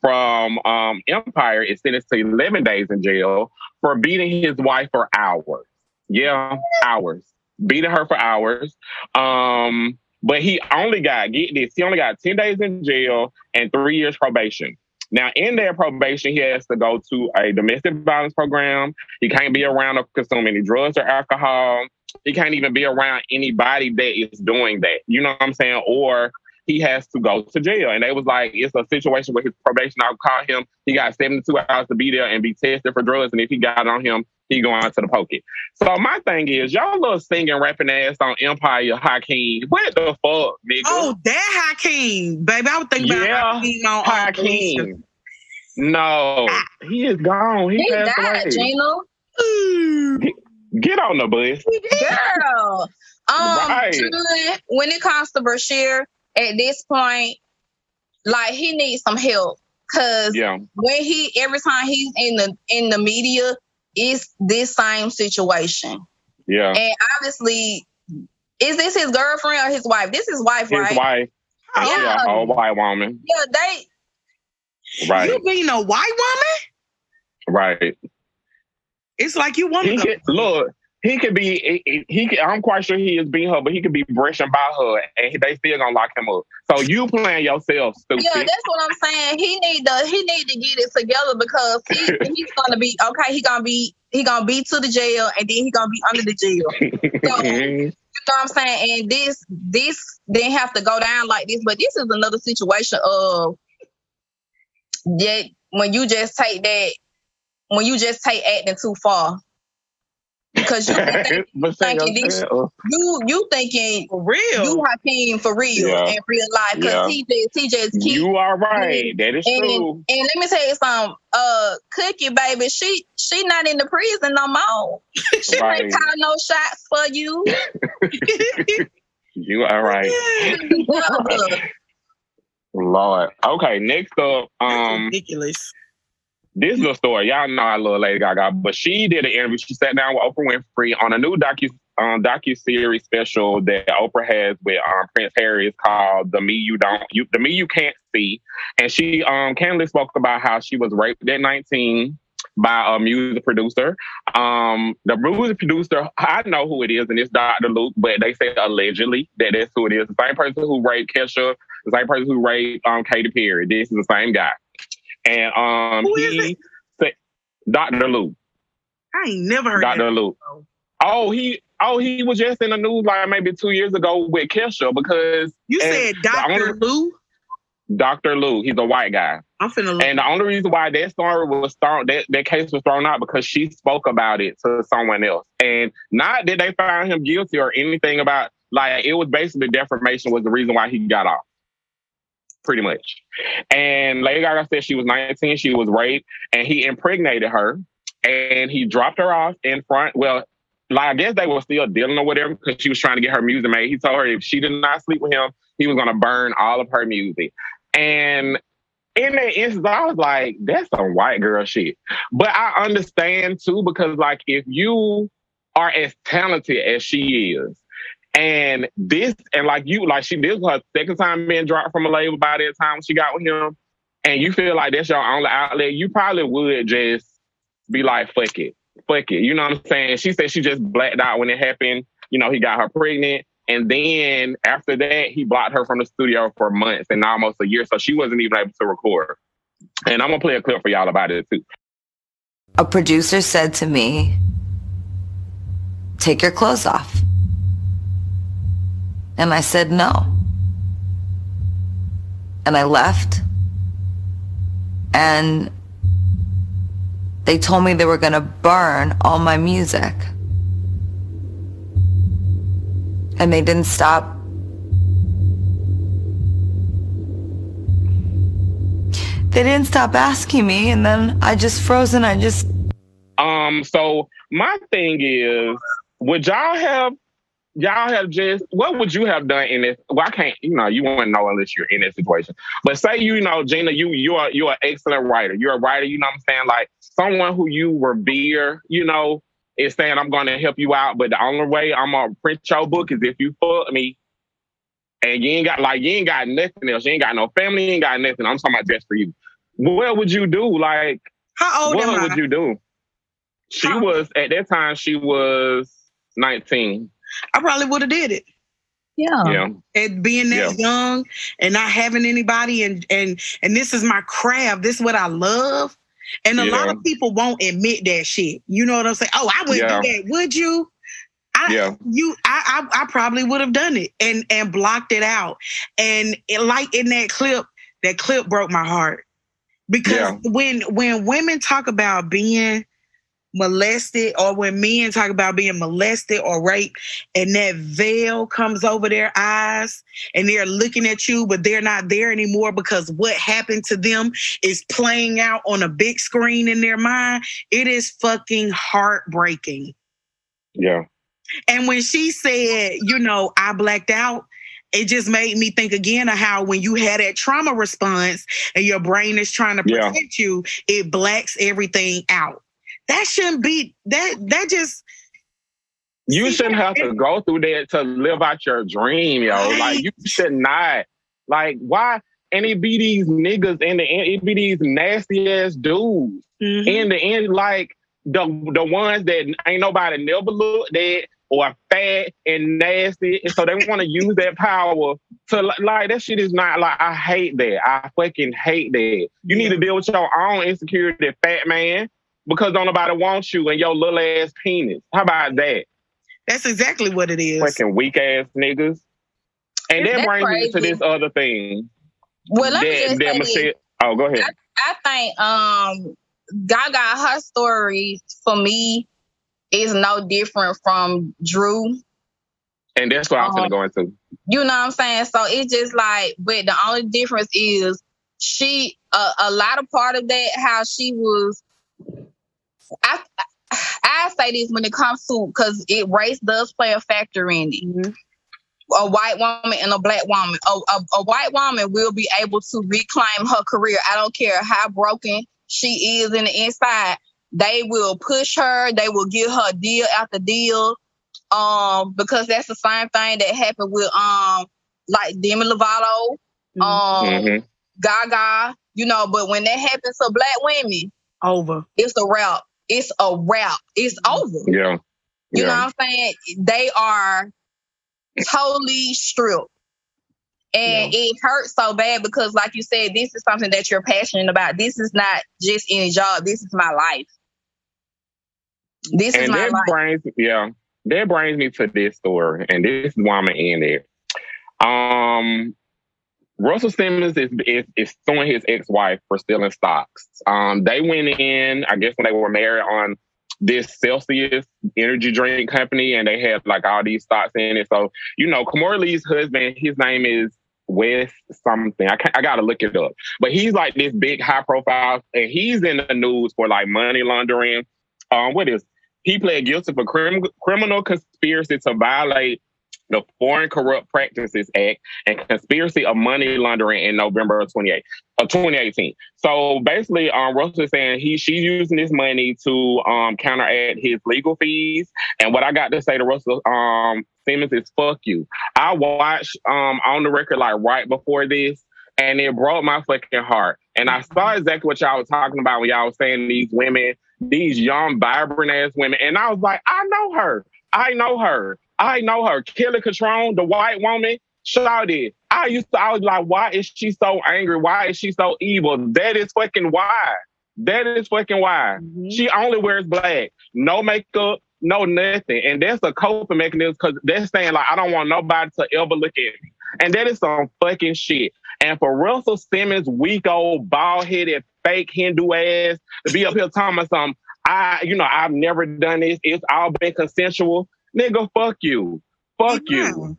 from um, Empire, is sentenced to eleven days in jail for beating his wife for hours. Yeah, hours. Beating her for hours. Um, but he only got, get this, he only got ten days in jail and three years probation. Now, in their probation, he has to go to a domestic violence program. He can't be around or consume any drugs or alcohol. He can't even be around anybody that is doing that. You know what I'm saying? Or he has to go to jail. And they was like, it's a situation where his probation, I'll call him. He got seventy-two hours to be there and be tested for drugs. And if he got on him, he going out to the pocket. So my thing is, y'all little singing, rapping ass on Empire, Hakeem. What the fuck, nigga? Oh, that Hakeem, baby. I was thinking yeah, about Hakeem on Hakeem. No, ah. he is gone. He, he passed died, away. Gino. Mm. Get on the bus. Girl. Um, right. Julian, when it comes to Bashir, at this point, like, he needs some help. Because yeah. when he, every time he's in the in the media, it's this same situation. Yeah. And obviously, is this his girlfriend or his wife? This is wife, his right? His wife. Oh, yeah. yeah. Oh, white woman. Yeah, they. Right. You being a white woman? Right. It's like you want to look. He could be. He, he could, I'm quite sure he is being her, but he could be brushing by her, and they still gonna lock him up. So you playing yourself, stupid. Yeah, that's what I'm saying. He need to. He need to get it together because he, he's gonna be okay. He gonna be. He gonna be to the jail, and then he gonna be under the jail. So, you know what I'm saying? And this, this didn't have to go down like this. But this is another situation of that when you just take that. When you just take acting too far, because you thinking, thinking this, you you thinking for real, you Hakeem for real yeah. in real life, because yeah. he just he just keep. You are right, that is and, true. And let me tell you something, uh, Cookie baby, she she not in the prison no more. She right. ain't call no shots for you. You are right. Lord, okay. Next up, um, that's ridiculous. This little story, y'all know I love Lady Gaga, but she did an interview. She sat down with Oprah Winfrey on a new docu um, docu-series special that Oprah has with um, Prince Harry. It's called The Me You Don't You The Me You Can't See. And she um, candidly spoke about how she was raped at nineteen by a music producer. Um, the music producer, I know who it is, and it's Doctor Luke, but they said allegedly that that's who it is. The same person who raped Kesha, the same person who raped um, Katy Perry. This is the same guy. And um, Who is he said, Doctor Lou. I ain't never heard Doctor Lou. Oh, he oh he was just in the news like maybe two years ago with Kesha because you said Doctor Lou. Doctor Lou, he's a white guy. I'm finna. And the only reason why that story was thrown, that that case was thrown out because she spoke about it to someone else, and not that they found him guilty or anything about. Like, it was basically defamation was the reason why he got off. Pretty much. And Lady Gaga said she was nineteen, she was raped, and he impregnated her, and he dropped her off in front. Well, like, I guess they were still dealing or whatever because she was trying to get her music made. He told her if she did not sleep with him, he was going to burn all of her music. And in that instance, I was like, that's some white girl shit. But I understand, too, because, like, if you are as talented as she is, And this, and like you, like she, this was her second time being dropped from a label by that time she got with him. And you feel like that's your only outlet, you probably would just be like, fuck it, fuck it. You know what I'm saying? She said she just blacked out when it happened. You know, he got her pregnant. And then after that, he blocked her from the studio for months and almost a year. So she wasn't even able to record. And I'm going to play a clip for y'all about it too. A producer said to me, take your clothes off. And I said no. And I left. And they told me they were going to burn all my music. And they didn't stop. They didn't stop asking me, and then I just froze and I just... Um, so my thing is, would y'all have y'all have just, what would you have done in this? Well, I can't, you know, you wouldn't know unless you're in that situation. But say, you know, Gina, you, you are, you're an excellent writer. You're a writer, you know what I'm saying? Like someone who you revere, you know, is saying, I'm going to help you out, but the only way I'm going to print your book is if you fuck me. And you ain't got, like, you ain't got nothing else. You ain't got no family, you ain't got nothing. I'm talking about just for you. What would you do? Like, how old what would you do? She how? was, at that time, she was nineteen. I probably would have did it. Yeah. yeah. And being that yeah. young and not having anybody and, and, and this is my craft. This is what I love. And a yeah. lot of people won't admit that shit. You know what I'm saying? Oh, I wouldn't yeah. do that. Would you? I, yeah. You, I, I, I probably would have done it and, and blocked it out. And it, like in that clip, that clip broke my heart. Because yeah. when, when women talk about being molested or when men talk about being molested or raped and that veil comes over their eyes and they're looking at you, but they're not there anymore because what happened to them is playing out on a big screen in their mind. It is fucking heartbreaking. Yeah. And when she said, you know, I blacked out, it just made me think again of how when you had that trauma response and your brain is trying to protect yeah. you, it blacks everything out. That shouldn't be, that that just... You shouldn't have to go through that to live out your dream, yo. Right. Like, you should not. Like, why? And it be these niggas in the end, it be these nasty-ass dudes. Mm-hmm. In the end, like, the the ones that ain't nobody never looked at or fat and nasty. And so they want to use that power to, like, that shit is not, like, I hate that. I fucking hate that. You yeah. need to deal with your own insecurity, fat man. Because don't nobody want you and your little ass penis. How about that? That's exactly what it is. Fucking weak ass niggas. And that brings me to this other thing. Well, let that, me just say Michelle, oh, go ahead. I, I think um, Gaga, her story for me is no different from Drew. And that's what um, I'm going to go into. You know what I'm saying? So it's just like, but the only difference is she, uh, a lot of part of that, how she was, I I say this when it comes to, because it race does play a factor in it. Mm-hmm. A white woman and a black woman. A, a, a white woman will be able to reclaim her career. I don't care how broken she is in the inside. They will push her. They will give her deal after deal. Um, because that's the same thing that happened with um like Demi Lovato, mm-hmm. um, mm-hmm. Gaga. You know, but when that happens to black women, over. It's a wrap. It's a wrap. It's over. Yeah. You yeah. know what I'm saying? They are totally stripped. And yeah. it hurts so bad because, like you said, this is something that you're passionate about. This is not just any job. This is my life. This and is my that life. Brings, yeah. That brings me to this story. And this is why I'm going to end it. Um... Russell Simmons is, is is suing his ex-wife for stealing stocks. Um, they went in, I guess, when they were married on this Celsius energy drink company, and they had like all these stocks in it. So, you know, Kamora Lee's husband, his name is Wes something. I can't, I gotta look it up. But he's like this big high profile, and he's in the news for like money laundering. Um, what is he pled guilty for crim, criminal conspiracy to violate the Foreign Corrupt Practices Act and conspiracy of money laundering in November of twenty eighteen. So basically, um, Russell is saying he she's using this money to um, counteract his legal fees. And what I got to say to Russell um, Simmons is fuck you. I watched um, On the Record like right before this, and it broke my fucking heart. And I saw exactly what y'all was talking about when y'all was saying these women, these young, vibrant ass women. And I was like, I know her. I know her. I know her. Kelly Catron, the white woman, shouted. I used to, I was like, why is she so angry? Why is she so evil? That is fucking why. That is fucking why. Mm-hmm. She only wears black. No makeup, no nothing. And that's a coping mechanism because they're saying, like, I don't want nobody to ever look at me. And that is some fucking shit. And for Russell Simmons, weak old, bald-headed, fake Hindu ass to be up here talking about something, I, you know, I've never done this. It's all been consensual. Nigga, fuck you. Fuck yeah. you.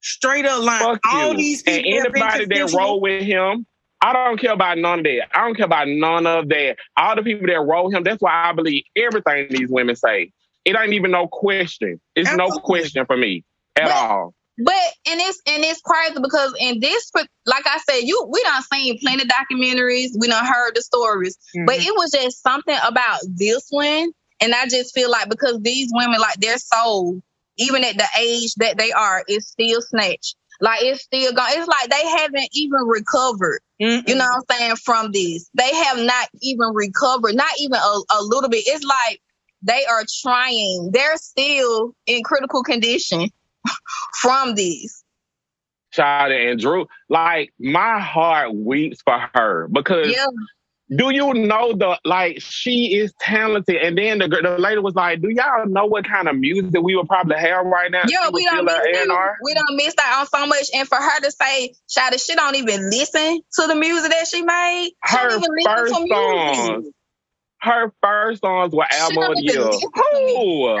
Straight up line. Fuck all you. These people. And anybody that roll with him, I don't care about none of that. I don't care about none of that. All the people that roll him, that's why I believe everything these women say. it ain't even no question. It's Absolutely. no question for me at but, all. But and it's and it's crazy because in this, like I said, you we done seen plenty of documentaries, we done heard the stories, mm-hmm. but it was just something about this one, and I just feel like because these women, like their soul, even at the age that they are, is still snatched. Like it's still gone. It's like they haven't even recovered. Mm-mm. You know what I'm saying? From this, they have not even recovered. Not even a, a little bit. It's like they are trying. They're still in critical condition from these. Child and Drew, like my heart weeps for her because. Yeah. Do you know the, like, she is talented. And then the the lady was like, do y'all know what kind of music we would probably have right now? Yeah, we don't miss that on so much. And for her to say, Shada, she don't even listen to the music that she made. She her don't even first listen to songs. Music. Her first songs were album of the year. Who?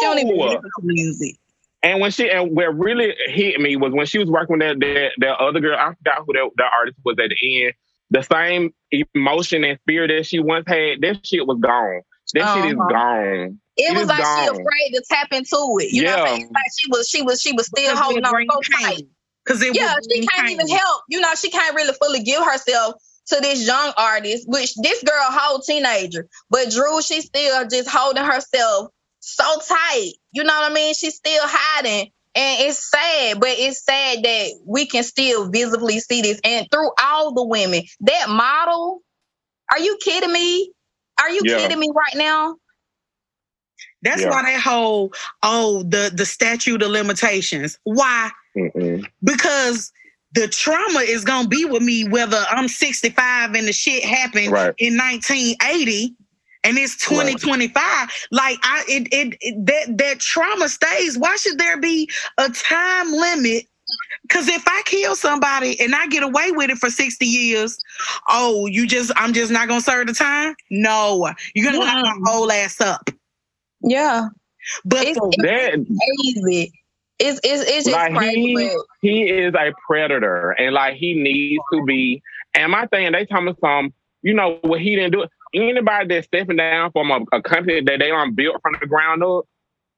She don't even listen to music. And when she, and what really hit me was when she was working with that, that, that other girl, I forgot who that, that artist was at the end. The same emotion and spirit that she once had, that shit was gone. That uh-huh. shit is gone. It, it was like gone. She afraid to tap into it. You yeah. know what I'm saying? Like she was, she was, she was still because holding on so tight. Because it yeah, she can't pain. even help. You know, she can't really fully give herself to this young artist, which this girl, whole teenager. But Drew, she's still just holding herself so tight. You know what I mean? She's still hiding. And it's sad, but it's sad that we can still visibly see this. And through all the women, that model, are you kidding me? Are you yeah. kidding me right now? That's yeah. why that whole, oh, the, the statute of limitations. Why? Mm-mm. Because the trauma is going to be with me whether I'm sixty-five and the shit happened right. in nineteen eighty. And it's twenty twenty-five. Right. Like I, it, it, it, that that trauma stays. Why should there be a time limit? Because if I kill somebody and I get away with it for sixty years, oh, you just, I'm just not gonna serve the time. No, you're gonna yeah. knock my whole ass up. Yeah, but it's, it's that, crazy. It's it's it's just like crazy. He, he is a predator, and like he needs to be. And my thing, they tell me some, you know, what he didn't do it. Anybody that's stepping down from a, a company that they don't build from the ground up,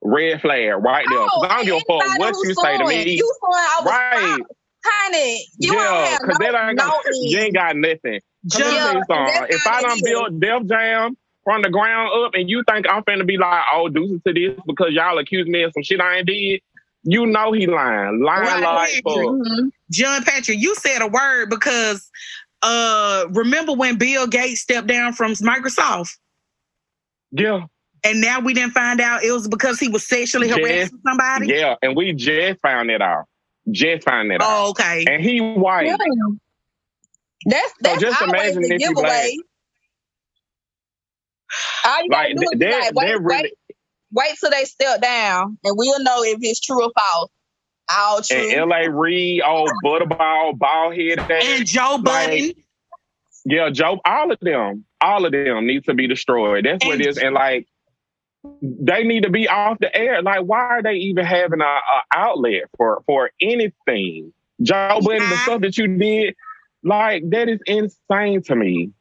red flag right there. Oh, I don't give a fuck what you say to me. You right. Honey, you yeah, because no, no no you ain't got nothing. Yeah, if I don't build Def Jam from the ground up and you think I'm finna be like, oh, deuces to this because y'all accuse me of some shit I ain't did, you know he lying. Lying like fuck. Mm-hmm. John Patrick, you said a word because... Uh, remember when Bill Gates stepped down from Microsoft? Yeah. And now we didn't find out it was because he was sexually harassing just, somebody? Yeah, and we just found that out. Just found that oh, out. Oh, okay. And he white. Yeah. That's, that's so just imagine the if you black. All you like, do that, is like, wait, really... wait, wait till they step down and we'll know if it's true or false. All true. And L A. Reid, old Butterball, bald head. And Joe Budden. Like, yeah, Joe, all of them. All of them need to be destroyed. That's and what it is. And, like, they need to be off the air. Like, why are they even having an outlet for, for anything? Joe Budden, yeah. the stuff that you did, like, that is insane to me.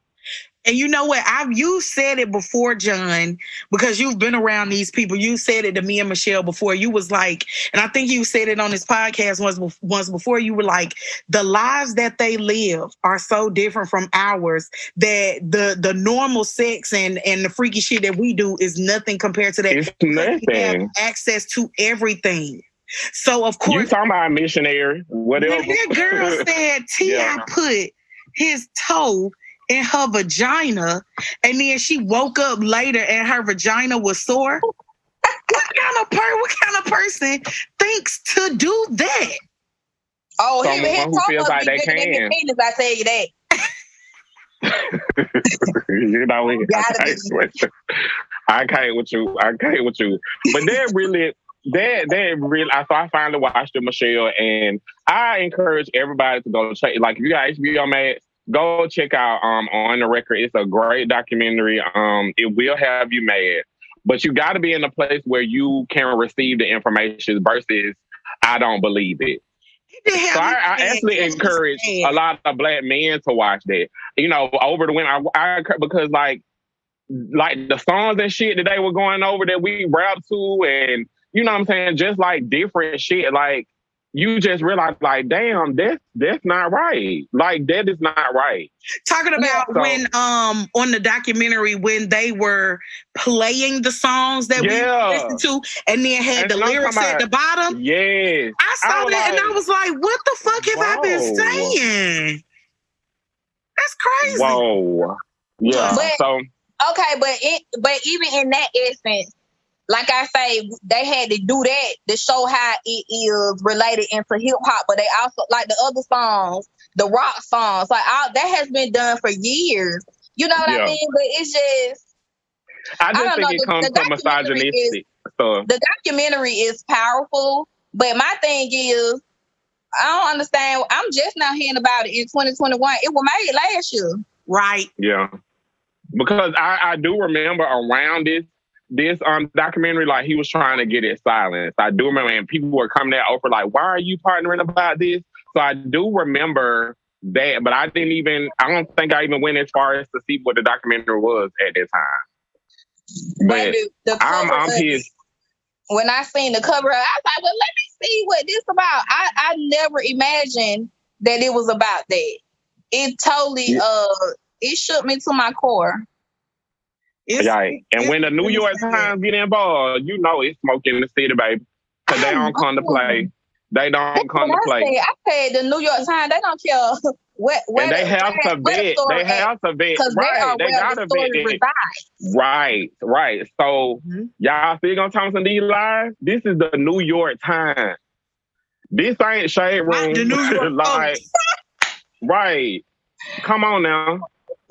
And you know what? I've you said it before, John, because you've been around these people. You said it to me and Michelle before. You was like, and I think you said it on this podcast once, once before. You were like, the lives that they live are so different from ours that the the normal sex and and the freaky shit that we do is nothing compared to that. It's nothing. We have access to everything. So of course, you talking about a missionary? Whatever. When that girl said, T I yeah. put his toe in her vagina, and then she woke up later and her vagina was sore. What kind of per? What kind of person thinks to do that? Oh, him and his feels like they can. Penis, I tell you that. You know, you I, can't with you. I can't with you. I can't with you. But that really, that that really. I so I finally watched it, Michelle, and I encourage everybody to go check. Like, if you got H B O Max, go check out um, On the Record. It's a great documentary. Um, it will have you mad. But you got to be in a place where you can receive the information versus I don't believe it. So I, I actually encourage a lot of black men to watch that. You know, over the winter, I, I, because like like the songs and shit that they were going over that we rap to, and you know what I'm saying, just like different shit. Like you just realize, like, damn, that's that's not right. Like that is not right. Talking about so, when um on the documentary when they were playing the songs that yeah. we listened to, and then had and the lyrics about, at the bottom. Yes, I saw I that like, and I was like, what the fuck have whoa. I been saying? That's crazy. Whoa. Yeah. But, so okay, but it but even in that essence, like I say, they had to do that to show how it is related into hip hop, but they also like the other songs, the rock songs, like all that has been done for years. You know what yeah. I mean? But it's just I just I think know, it the, comes the from misogynistic. Is, so. The documentary is powerful, but my thing is I don't understand. I'm just now hearing about it in twenty twenty-one. It was made last year. Right. Yeah. Because I, I do remember around this this um documentary, like he was trying to get it silenced. I do remember, and people were coming at Oprah like, why are you partnering about this? So I do remember that, but I didn't even, I don't think I even went as far as to see what the documentary was at that time. But Baby, the I'm, I'm his... When I seen the cover, I was like, well, let me see what this about. I, I never imagined that it was about that. It totally, yeah. uh, it shook me to my core. It's, right. And it's, when the New York Times get involved, you know it's smoke in the city, baby. Because they don't come to play. They don't That's come to I play. Said. I said the New York Times, they don't care what. And they, they have to vet. They have to vet. Right. They, they got to vet. Right. Right. So mm-hmm. y'all still gonna tell me some these lies? This is the New York Times. This ain't Shade Room. Not the New York like, right. Come on now.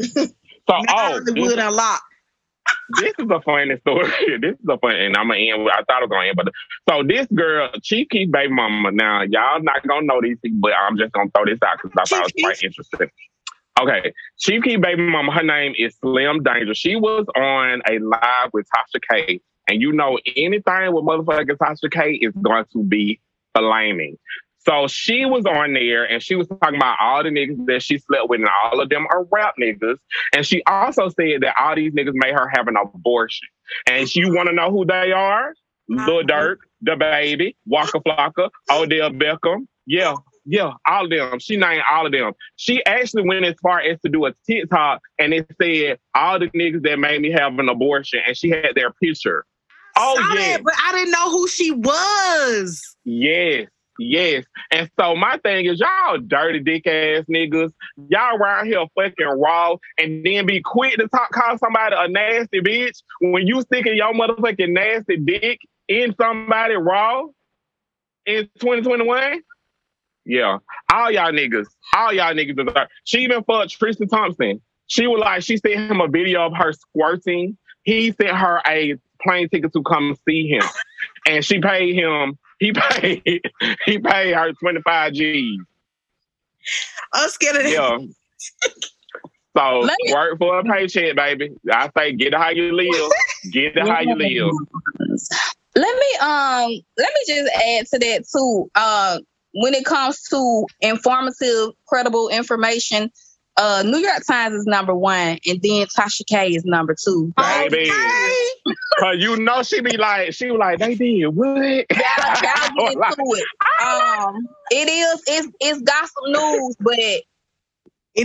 So oh, Hollywood unlocked. This is a funny story. This is a funny, and I'm going to end with, I thought I was going to end, but so this girl, Chief Keef baby mama, now y'all not going to know these things, but I'm just going to throw this out because I thought it was quite interesting. Okay. Chief Keef baby mama, her name is Slim Danger. She was on a live with Tasha K, and you know anything with motherfucking Tasha K is going to be flaming. So she was on there and she was talking about all the niggas that she slept with and all of them are rap niggas. And she also said that all these niggas made her have an abortion. And she want to know who they are? Lil Durk, DaBaby, Waka Flocka, Odell Beckham. Yeah, yeah, all of them. She named all of them. She actually went as far as to do a TikTok and it said all the niggas that made me have an abortion, and she had their picture. Oh, yeah. But I didn't know who she was. Yes. Yes. And so my thing is, y'all dirty dick ass niggas, y'all around here fucking raw and then be quick to talk, call somebody a nasty bitch when you sticking your motherfucking nasty dick in somebody raw in twenty twenty-one. Yeah. All y'all niggas, all y'all niggas are. She even fucked Tristan Thompson. She was like, she sent him a video of her squirting. He sent her a plane ticket to come see him. And she paid him He paid. He paid her twenty-five G's. I'm scared of yeah. So let work me. For a paycheck, baby. I say, get it how you live. Get it how you live. Let me um. Let me just add to that too. Uh, when it comes to informative, credible information, uh, New York Times is number one, and then Tasha K is number two. Baby. Okay. Cause you know she be like, she was like, they did what? Y'all, y'all get into it. Um, it is, it's, it's gossip news, but it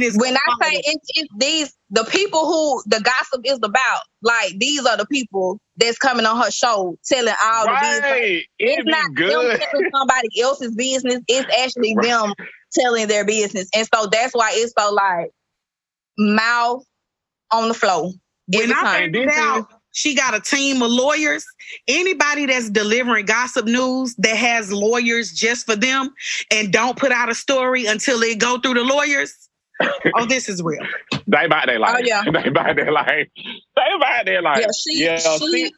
is. When I say it's, it's these, the people who the gossip is about, like these are the people that's coming on her show telling all right. the business. It's It'd not good. Them telling somebody else's business. It's actually right. them telling their business, and so that's why it's so like mouth on the floor. When I found out. She got a team of lawyers. Anybody that's delivering gossip news that has lawyers just for them and don't put out a story until it go through the lawyers. Oh, this is real. They buy their life. Oh, yeah. They buy their life. They buy their life. Yeah, she, yeah, she,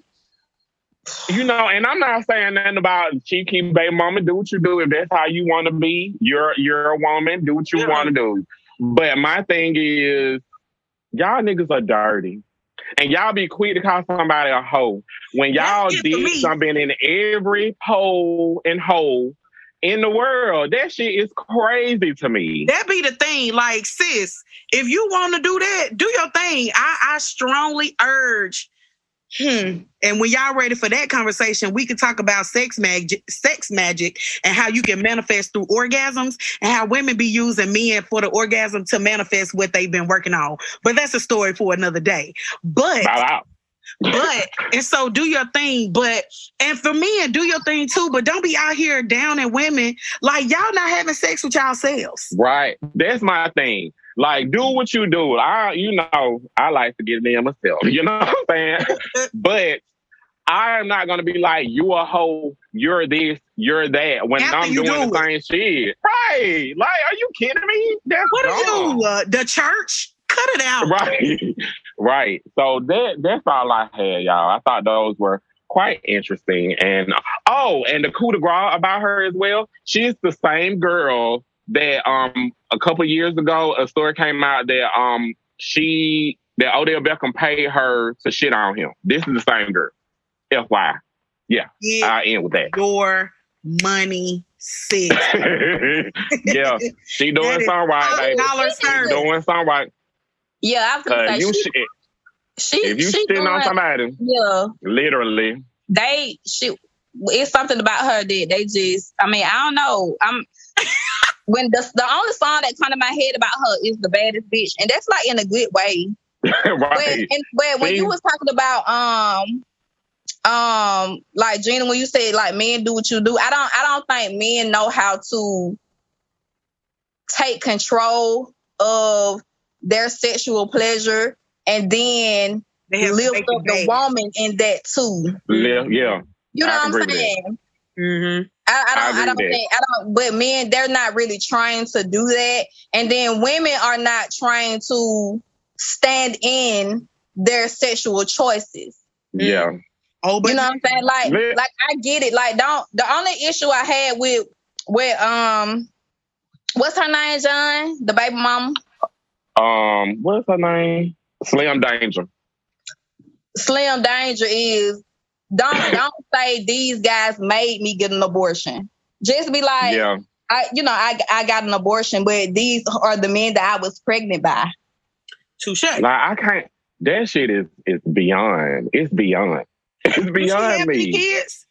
she, you know, and I'm not saying nothing about Chief Keef baby mama. Do what you do. If that's how you want to be, you're, you're a woman. Do what you yeah. want to do. But my thing is, y'all niggas are dirty. And y'all be quick to call somebody a hoe. When y'all did something in every poll and hole, in the world. That shit is crazy to me. That be the thing. Like, sis, if you want to do that, do your thing. I, I strongly urge. Hmm. And when y'all ready for that conversation, we can talk about sex magic, sex magic, and how you can manifest through orgasms, and how women be using men for the orgasm to manifest what they've been working on. But that's a story for another day. But, wow. but, and so do your thing. But, and for men, do your thing too. But don't be out here downing women like y'all not having sex with yourselves. Right. That's my thing. Like, do what you do. I, you know, I like to get in myself. You know what I'm saying? But I am not going to be like, you a hoe, you're this, you're that, when After I'm doing do the it. same shit. Right. Like, are you kidding me? That's what are you, uh, the church? Cut it out. Right. Right. So that that's all I had, y'all. I thought those were quite interesting. And, oh, and the coup de grace about her as well. She's the same girl that um a couple years ago a story came out that um she that Odell Beckham paid her to shit on him. This is the same girl. F Y I. Yeah. I end with that. Your money sis. Yeah. She doing something right, baby. She doing something right. Yeah, I was gonna uh, say you she, she, if you sitting on somebody, yeah, literally. They she it's something about her that they just I mean, I don't know. I'm When the, the only song that come to my head about her is The Baddest Bitch, and that's like in a good way. Right. But, and, but when you was talking about um um like Gina, when you said like men do what you do, I don't I don't think men know how to take control of their sexual pleasure and then lift up the woman in that too. Yeah, yeah. You know what I'm saying? Mm-hmm. I, I don't, I, I don't think, I don't, but men, they're not really trying to do that. And then women are not trying to stand in their sexual choices. Yeah. Oh, but you know what I'm saying? Like, lit. like I get it. Like, don't, the only issue I had with, with, um, what's her name, John? The baby mama? Um, what's her name? Slim Danger. Slim Danger is, Don't don't say these guys made me get an abortion. Just be like, yeah. I, you know, I I got an abortion, but these are the men that I was pregnant by. Touche. Like I can't. That shit is is beyond. It's beyond. It's beyond me. Kids?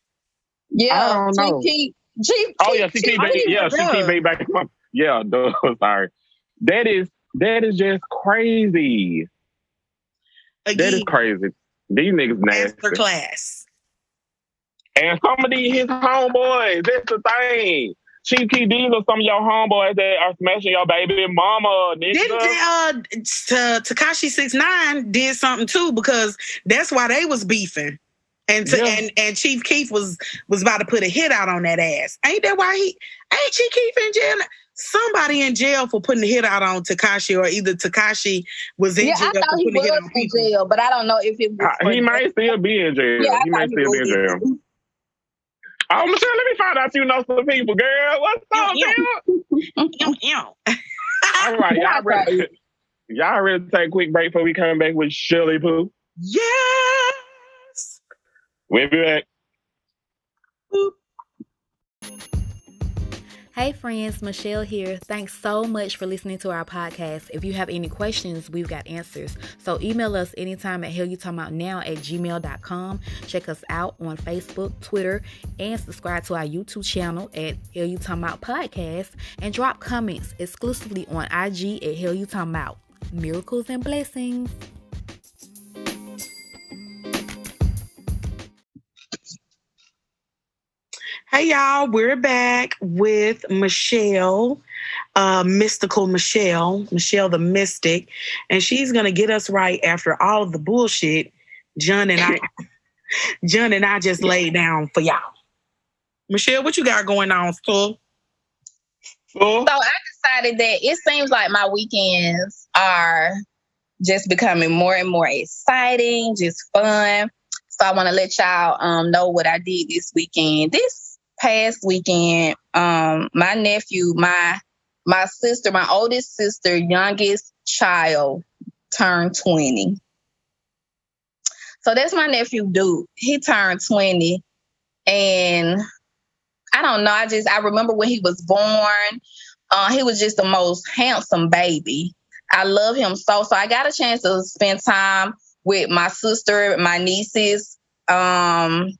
Yeah. I don't know. G- G- oh yeah, she keep baby. Yeah, she keep baby back. Yeah. Duh, sorry. That is that is just crazy. Again. That is crazy. These niggas nasty. Master class. And some of these, his homeboys, that's the thing. Chief Keef, these are some of your homeboys that are smashing your baby mama, nigga. Didn't uh, Tekashi six nine did something too, because that's why they was beefing. And to, yeah. and, and Chief Keef was, was about to put a hit out on that ass. Ain't that why he, ain't Chief Keef in jail? Somebody in jail for putting a hit out on Tekashi, or either Tekashi was in yeah, jail. Yeah, I thought he was hit on in jail, but I don't know if it was. Uh, he might still be in jail. Yeah, he might still be in jail. Oh, Michelle, let me find out you know some people, girl. What's up, girl? All right, y'all ready? Y'all ready to take a quick break before we come back with Shirley Pooh? Yes. We'll be back. Boop. Hey friends, Michelle here. Thanks so much for listening to our podcast. If you have any questions, we've got answers. So email us anytime at hellyoutalkingaboutnow at gmail dot com. Check us out on Facebook, Twitter, and subscribe to our YouTube channel at Hell You Talking About Podcast. And drop comments exclusively on I G at Hell You Talking About. Miracles and blessings. Hey y'all, we're back with Michelle, uh, mystical Michelle, Michelle the Mystic, and she's gonna get us right after all of the bullshit John and I, John and I just laid down for y'all. Michelle, what you got going on, fool? So I decided that it seems like my weekends are just becoming more and more exciting, just fun. So I want to let y'all um, know what I did this weekend. This past weekend, um, my nephew, my my sister, my oldest sister, youngest child, turned twenty. So that's my nephew, Duke. He turned twenty, and I I don't know. I just, I remember when he was born, uh, he was just the most handsome baby. I love him so. So I got a chance to spend time with my sister, my nieces, um,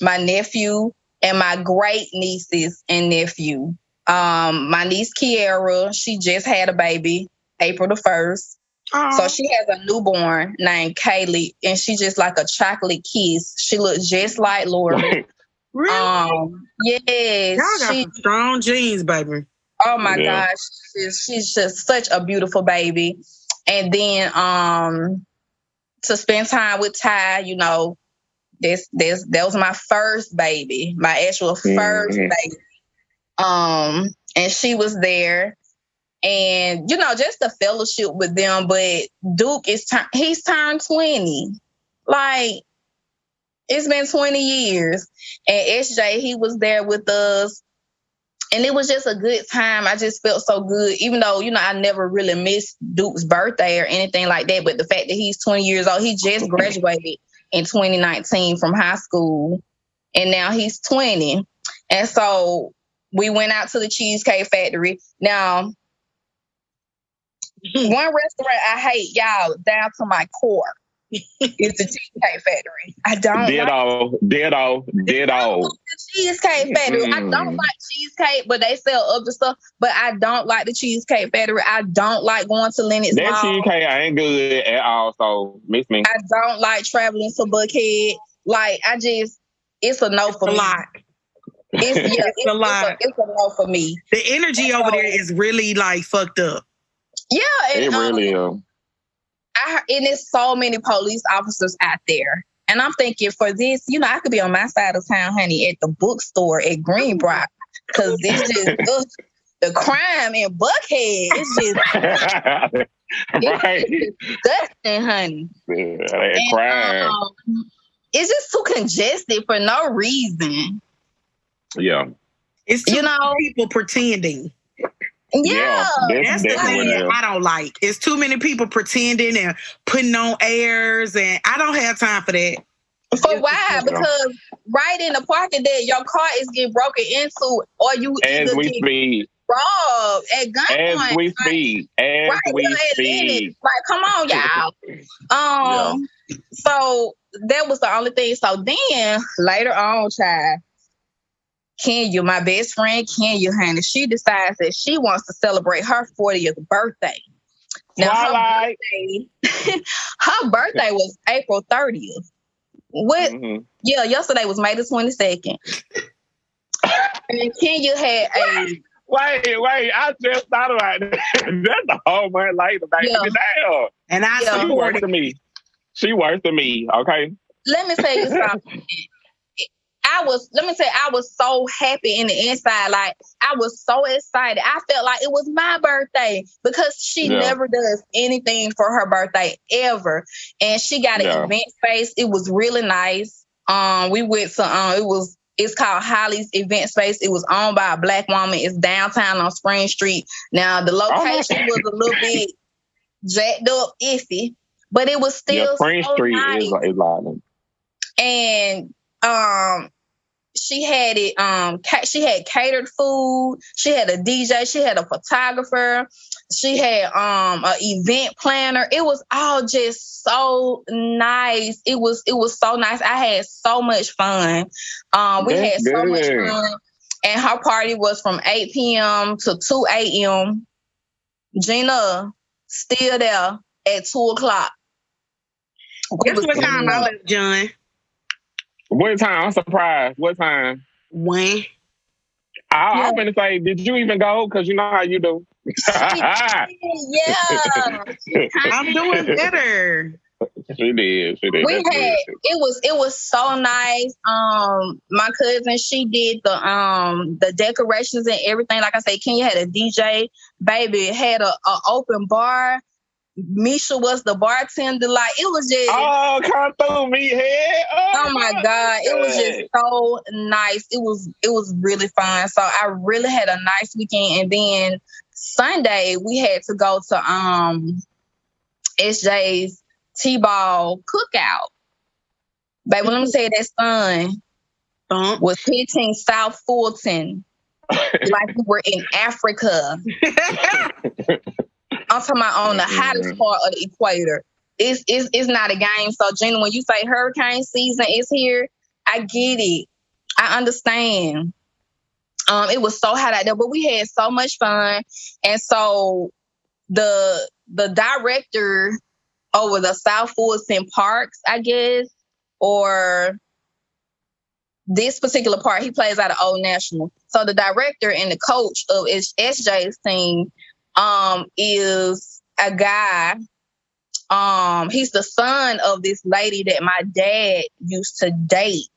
my nephew, and my great nieces and nephew. Um, my niece Kiara, she just had a baby April the first. Aww. So she has a newborn named Kaylee, and she just like a chocolate kiss. She looks just like Lori. Really? Um, yes. Y'all got she, some strong genes, baby. Oh my yeah. gosh. She's, she's just such a beautiful baby. And then um, to spend time with Ty, you know, this, this, that was my first baby, my actual mm-hmm. first baby. Um, and she was there. And, you know, just the fellowship with them. But Duke, is tur- he's turned twenty. Like, it's been twenty years. And S J, he was there with us. And it was just a good time. I just felt so good. Even though, you know, I never really missed Duke's birthday or anything like that. But the fact that he's twenty years old, he just graduated in twenty nineteen from high school. And now he's twenty. And so we went out to the Cheesecake Factory. Now, one restaurant I hate, y'all, down to my core, is the Cheesecake Factory. I don't dead like all, dead all, dead all. The Cheesecake Factory. Mm. I don't like cheesecake, but they sell other stuff. But I don't like the Cheesecake Factory. I don't like going to Lennox Mall. That cheesecake ain't good at all. So miss me. I don't like traveling to Buckhead. Like I just, it's a no for me. It's, yeah, it's, it's a lot. It's a, it's a no for me. The energy and over so, there is really like fucked up. Yeah, and, it really um, is. I, and there's so many police officers out there, and I'm thinking for this, you know, I could be on my side of town, honey, at the bookstore at Greenbrook, because this is the, the crime in Buckhead. It's just, right. It's just disgusting, honey. Yeah, that and, crime. Um, it's just too congested for no reason. Yeah, it's too you know many people pretending. Yeah, yeah, that's, that's the thing I don't like. It's too many people pretending and putting on airs, and I don't have time for that. For why? Because right in the parking lot, your car is getting broken into, or you as we speed robbed at gunpoint. As we speed, as right we speed. Like, come on, y'all. Um, yeah. So that was the only thing. So then later on, child. Kenya, my best friend Kenya, honey, she decides that she wants to celebrate her fortieth birthday. Now, her birthday, her birthday was April thirtieth. What? Mm-hmm. Yeah, yesterday was May the twenty-second. And Kenya had a... Wait, wait, wait, I just thought about that. That's a whole month later. Yeah. Damn. And I yeah. She worse than me. She worse than me, okay? Let me tell you something. I was, let me say, I was so happy in the inside. Like, I was so excited. I felt like it was my birthday because she yeah. never does anything for her birthday ever. And she got an yeah. event space. It was really nice. Um, we went to, um, it was, it's called Holly's Event Space. It was owned by a black woman. It's downtown on Spring Street. Now, the location oh was a little bit jacked up, iffy, but it was still yeah, Spring so Street nice. is, is lively. And, um, she had it, um, ca- she had catered food. She had a D J. She had a photographer. She had, um, an event planner. It was all just so nice. It was, it was so nice. I had so much fun. Um, we That's had so good. much fun. And her party was from eight p.m. to two a.m. Gina still there at two o'clock. Guess what time I left, John? What time? I'm surprised. What time? When? I, yeah. I'm going to say, did you even go? Because you know how you do. Yeah. I'm doing better. She did. She did. We That's had, good. it was, it was so nice. Um, my cousin, she did the, um, the decorations and everything. Like I said, Kenya had a D J. Baby had a, a open bar. Misha was the bartender. Like, it was just... Oh, come through me, head. Oh, oh my God. It was just so nice. It was it was really fun. So I really had a nice weekend. And then Sunday, we had to go to um S J's T-Ball Cookout. Baby, let me tell you, that son Thump. Was hitting South Fulton like we were in Africa. I'm talking about on the hottest part of the equator. It's, it's, it's not a game. So, Gina, when you say hurricane season is here, I get it. I understand. Um, it was so hot out there, but we had so much fun. And so the the director over the South Fulton Parks, I guess, or this particular part, he plays out of Old National. So the director and the coach of S J's team um, is a guy. Um, he's the son of this lady that my dad used to date.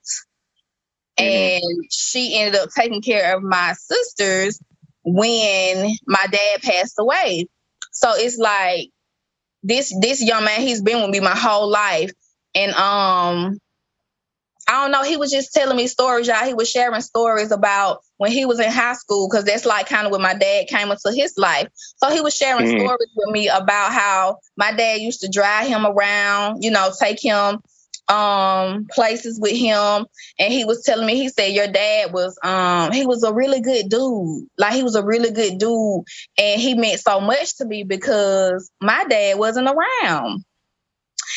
Mm-hmm. And she ended up taking care of my sisters when my dad passed away. So it's like this this young man, he's been with me my whole life. And um, I don't know, he was just telling me stories, y'all. He was sharing stories about when he was in high school, because that's like kind of when my dad came into his life. So he was sharing mm-hmm. stories with me about how my dad used to drive him around, you know, take him um, places with him. And he was telling me, he said, your dad was, um, he was a really good dude. Like he was a really good dude. And he meant so much to me because my dad wasn't around.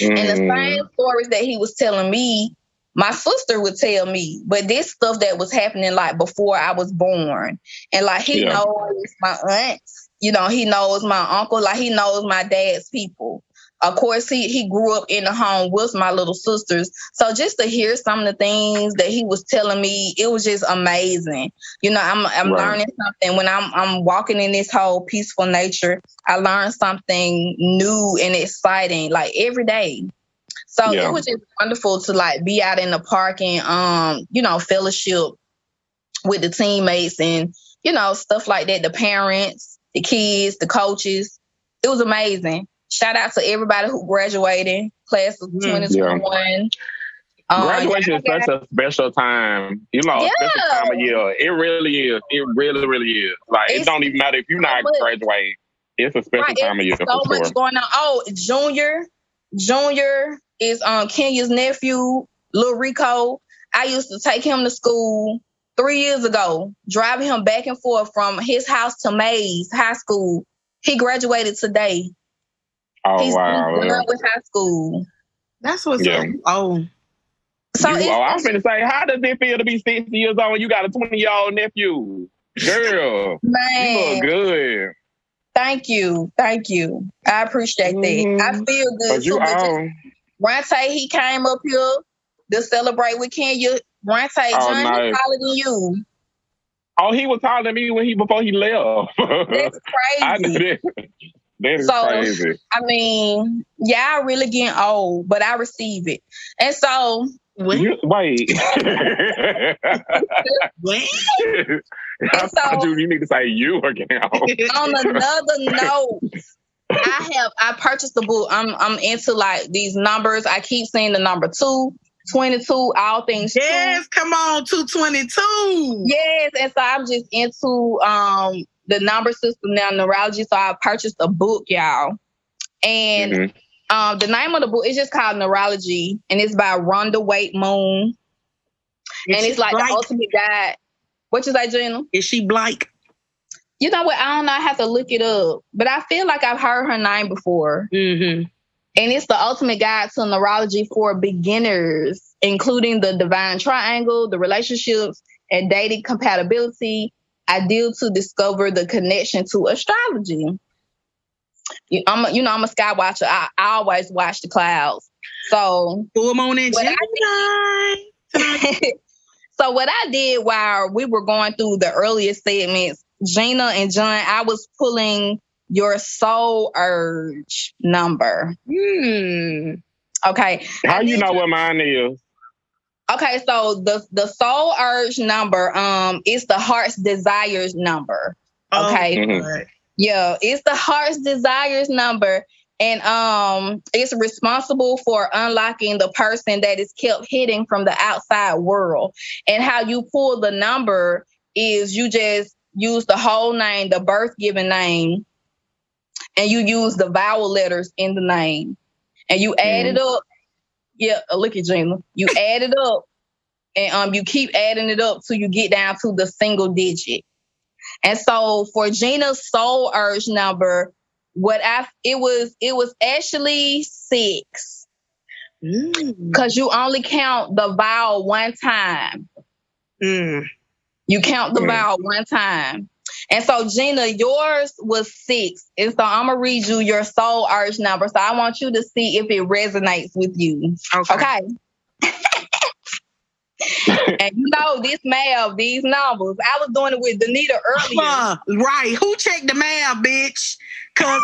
Mm-hmm. And the same stories that he was telling me, my sister would tell me, but this stuff that was happening like before I was born. And like he yeah. knows my aunt, you know, he knows my uncle, like he knows my dad's people. Of course, he, he grew up in the home with my little sisters. So just to hear some of the things that he was telling me, it was just amazing. You know, I'm I'm right. learning something. When I'm I'm walking in this whole peaceful nature, I learned something new and exciting, like every day. So yeah. it was just wonderful to like be out in the park and, um, you know, fellowship with the teammates and, you know, stuff like that. The parents, the kids, the coaches. It was amazing. Shout out to everybody who graduated, class of twenty twenty-one. Yeah. Graduation um, is such a special time. You know, yeah. a special time of year. It really is. It really, really is. Like, it's, it don't even matter if you're not graduating. It's a special right, time of year. So much sure. going on. Oh, Junior. Junior is um, Kenya's nephew, Lil Rico. I used to take him to school three years ago, driving him back and forth from his house to Mays High School. He graduated today. Oh, he's wow. done with high school. That's what's yeah. up. Oh. So you, oh, I'm finna say, how does it feel to be sixty years old and you got a twenty-year-old nephew? Girl, man. You look good. Thank you. Thank you. I appreciate mm-hmm. that. I feel good. You too. Ronte, he came up here to celebrate with Kenya. Ronte, oh, John nice. was taller than you. Oh, he was taller than me when he before he left. That's crazy. I knew that. That is so crazy. I mean, yeah, I really getting old, but I receive it. And so when, you, wait, I so, thought you, you need to say you are getting old. On another note, I have I purchased a book. I'm I'm into like these numbers. I keep seeing the number two. twenty-two, all things. Yes, two. Come on, two twenty-two. Yes, and so I'm just into um the number system now, neurology. So I purchased a book, y'all. And mm-hmm. um, the name of the book is just called Neurology, and it's by Rhonda Waite Moon. Is and it's like Blake? The ultimate guide. What you say, Gina? Is she Blake? You know what? I don't know. I have to look it up, but I feel like I've heard her name before. Mm-hmm. And it's the ultimate guide to neurology for beginners, including the divine triangle, the relationships and dating compatibility, ideal to discover the connection to astrology. You, I'm a, you know, I'm a sky watcher. I, I always watch the clouds. So, full moon in Gemini. So what I did while we were going through the earliest segments, Gina and John, I was pulling your soul urge number. Hmm. Okay. How you know what mine is? Okay, so the the soul urge number um is the heart's desires number. Okay. Oh, mm-hmm. Yeah, it's the heart's desires number, and um it's responsible for unlocking the person that is kept hidden from the outside world. And how you pull the number is you just use the whole name, the birth given name, and you use the vowel letters in the name, and you add mm. it up. Yeah, look at Gina. You add it up And um, you keep adding it up till you get down to the single digit. And so for Gina's soul urge number, what I it was it was actually six, because mm. you only count the vowel one time. Mm. You count the mm. vowel one time. And so Gina, yours was six. And so I'm gonna read you your soul urge number. So I want you to see if it resonates with you. Okay. okay? And you know, this math, these numbers, I was doing it with Danita earlier. Uh, right. Who checked the math, bitch? Because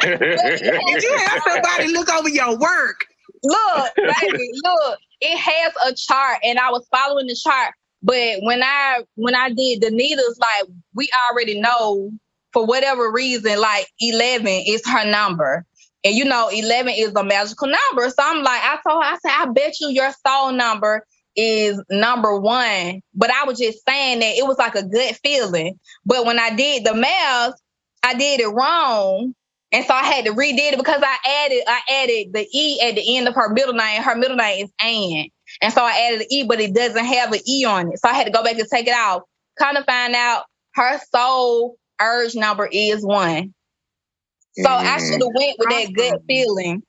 did you have somebody look over your work? Look, baby, look, it has a chart, and I was following the chart. But when I when I did Danita's, like, we already know, for whatever reason, like, eleven is her number. And, you know, eleven is a magical number. So I'm like, I told her, I said, I bet you your soul number is number one. But I was just saying that it was like a good feeling. But when I did the math, I did it wrong. And so I had to redid it because I added I added the E at the end of her middle name. Her middle name is Ann. And so I added the E, but it doesn't have an E on it. So I had to go back and take it out. Kind of find out her soul urge number is one. So mm. I should have went with that good feeling.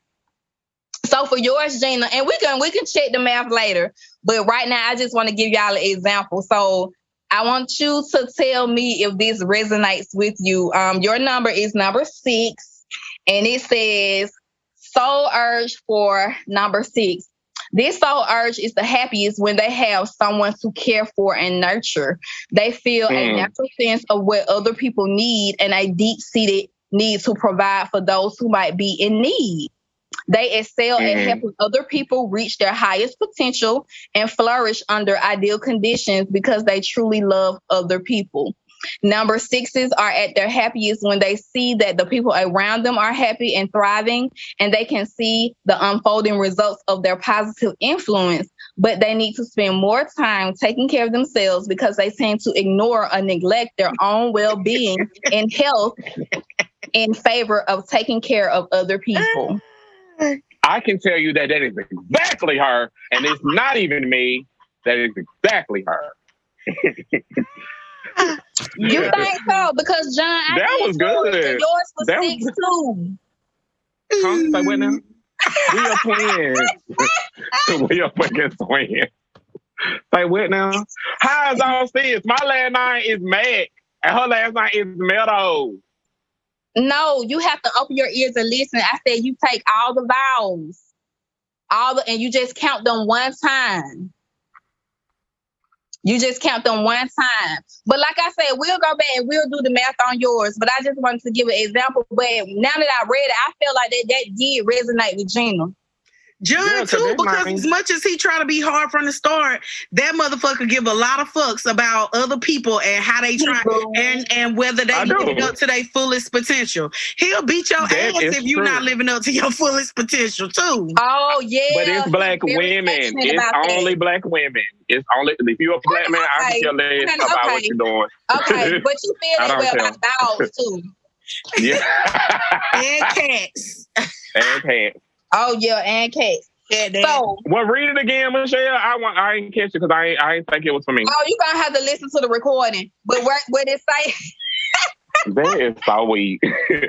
So for yours, Gina, and we can we can check the math later. But right now, I just want to give y'all an example. So I want you to tell me if this resonates with you. Um, your number is number six, and it says soul urge for number six. This soul urge is the happiest when they have someone to care for and nurture. They feel mm. a natural sense of what other people need and a deep-seated need to provide for those who might be in need. They excel mm. at helping other people reach their highest potential and flourish under ideal conditions because they truly love other people. Number sixes are at their happiest when they see that the people around them are happy and thriving, and they can see the unfolding results of their positive influence, but they need to spend more time taking care of themselves because they tend to ignore or neglect their own well-being and health in favor of taking care of other people. I can tell you that that is exactly her, and it's not even me. That is exactly her. You think so? Because John, I that was good. Yours was that six was too. Huh? Like what now? We are playing. We are fucking playing. Like what now? How is all six? My last name is Mac, and her last name is Meadow. No, you have to open your ears and listen. I said you take all the vowels, all the, and you just count them one time. You just count them one time. But like I said, we'll go back and we'll do the math on yours. But I just wanted to give an example. But now that I read it, I feel like that, that did resonate with Gina. John, yeah, too, because as much as he try to be hard from the start, that motherfucker give a lot of fucks about other people and how they try and, and whether they living up to their fullest potential. He'll beat your that ass if you're not living up to your fullest potential, too. Oh, yeah. But it's black women. It's only that. black women. It's only, if you're a black okay. man, I can tell you about okay. what you're doing. Okay, but you feel that way about dogs, too. Yeah. And cats. And cats. Oh yeah, and cats. Yeah, so, well, read it again, Michelle. I want. I didn't catch it because I I didn't think it was for me. Oh, you are gonna have to listen to the recording. But what what it say? That is so weak. Okay,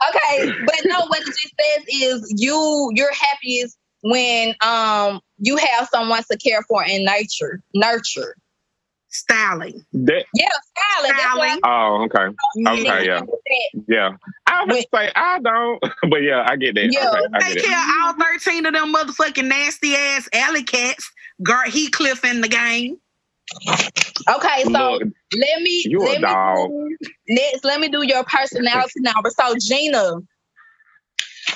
but no, what it just says is you you're happiest when um you have someone to care for and nurture nurture. Styling. That, yeah, styling. styling. That's oh, okay. Okay, yeah. Yeah. I would but, say I don't, but yeah, I get that. Yeah. Okay, I get they kill all thirteen of them motherfucking nasty ass alley cats. Gart Heathcliff in the game. Okay, so Look, let me you let a me dog. Do, next, let me do your personality number. So Gina,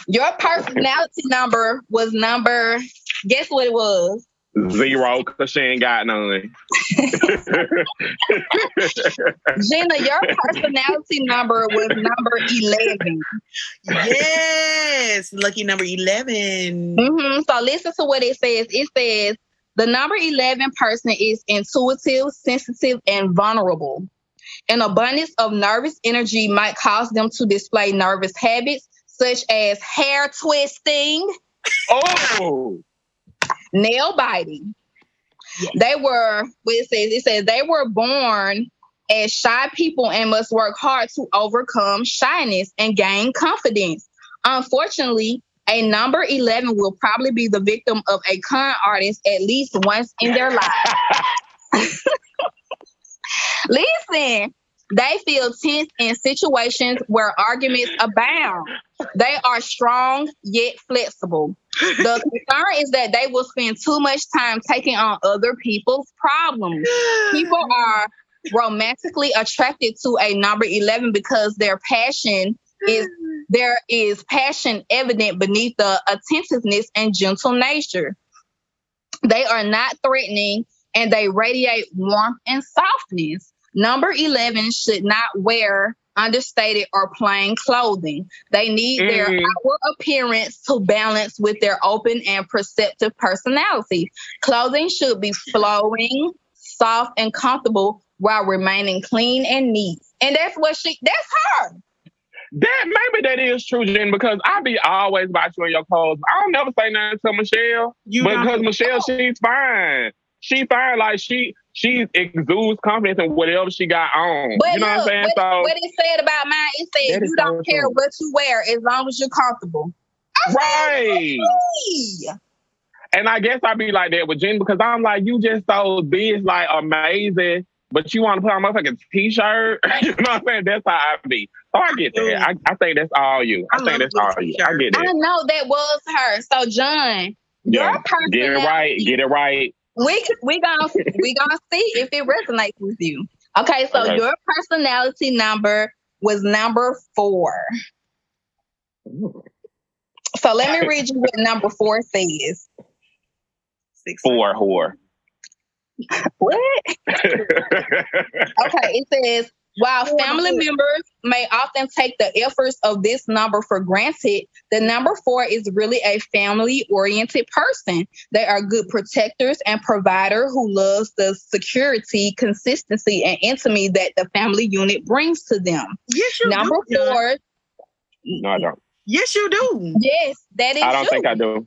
your personality number was number, guess what it was? Zero, because she ain't got none. Gina, your personality number was number eleven. Yes, lucky number eleven. Mm-hmm. So listen to what it says. It says, the number eleven person is intuitive, sensitive, and vulnerable. An abundance of nervous energy might cause them to display nervous habits, such as hair twisting. Oh! Nail biting, Yes. They were, well, it says, it says they were born as shy people and must work hard to overcome shyness and gain confidence. Unfortunately, a number eleven will probably be the victim of a con artist at least once in their life. Listen, they feel tense in situations where arguments abound. They are strong yet flexible. The concern is that they will spend too much time taking on other people's problems. People are romantically attracted to a number eleven because their passion is there is passion evident beneath the attentiveness and gentle nature. They are not threatening and they radiate warmth and softness. Number eleven should not wear understated or plain clothing. They need mm. their outward appearance to balance with their open and perceptive personality. Clothing should be flowing, soft, and comfortable while remaining clean and neat. And that's what she, that's her. That maybe that is true, Jen, because I be always about you in your clothes. I don't never say nothing to Michelle. You but because Michelle, know. she's fine. She fine, like she she exudes confidence in whatever she got on. But you know look, what I'm saying? What, so, what it said about mine, it said you don't care true. what you wear as long as you're comfortable. I right. Said, and I guess I be like that with Jen because I'm like, you just so big, like amazing. But you want to put on a motherfucking t-shirt? You know what I'm saying? That's how I be. So I get that. I, I think that's all you. I, I think that's all you. I get that. I know that was her. So, John, yeah, get it right. Get it right. We we gonna we gonna see if it resonates with you. Okay, so okay. your personality number was number four. Ooh. So let me read you what number four says. Six four whore. What? Okay, it says, while family members may often take the efforts of this number for granted, the number four is really a family-oriented person. They are good protectors and provider who loves the security, consistency, and intimacy that the family unit brings to them. Yes, you number do. Number four. No, I don't. Yes, you do. Yes, that is I don't you. think I do.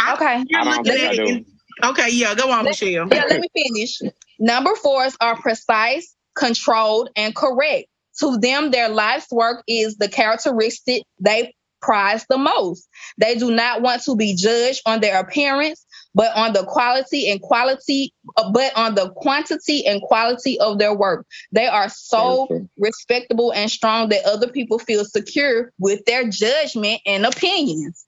Okay. I don't think I do. Okay, yeah, go on, let, Michelle. Yeah, let me finish. Number fours are precise, controlled, and correct. To them, their life's work is the characteristic they prize the most. They do not want to be judged on their appearance, but on the quality and quality, uh, but on the quantity and quality of their work. They are so respectable and strong that other people feel secure with their judgment and opinions.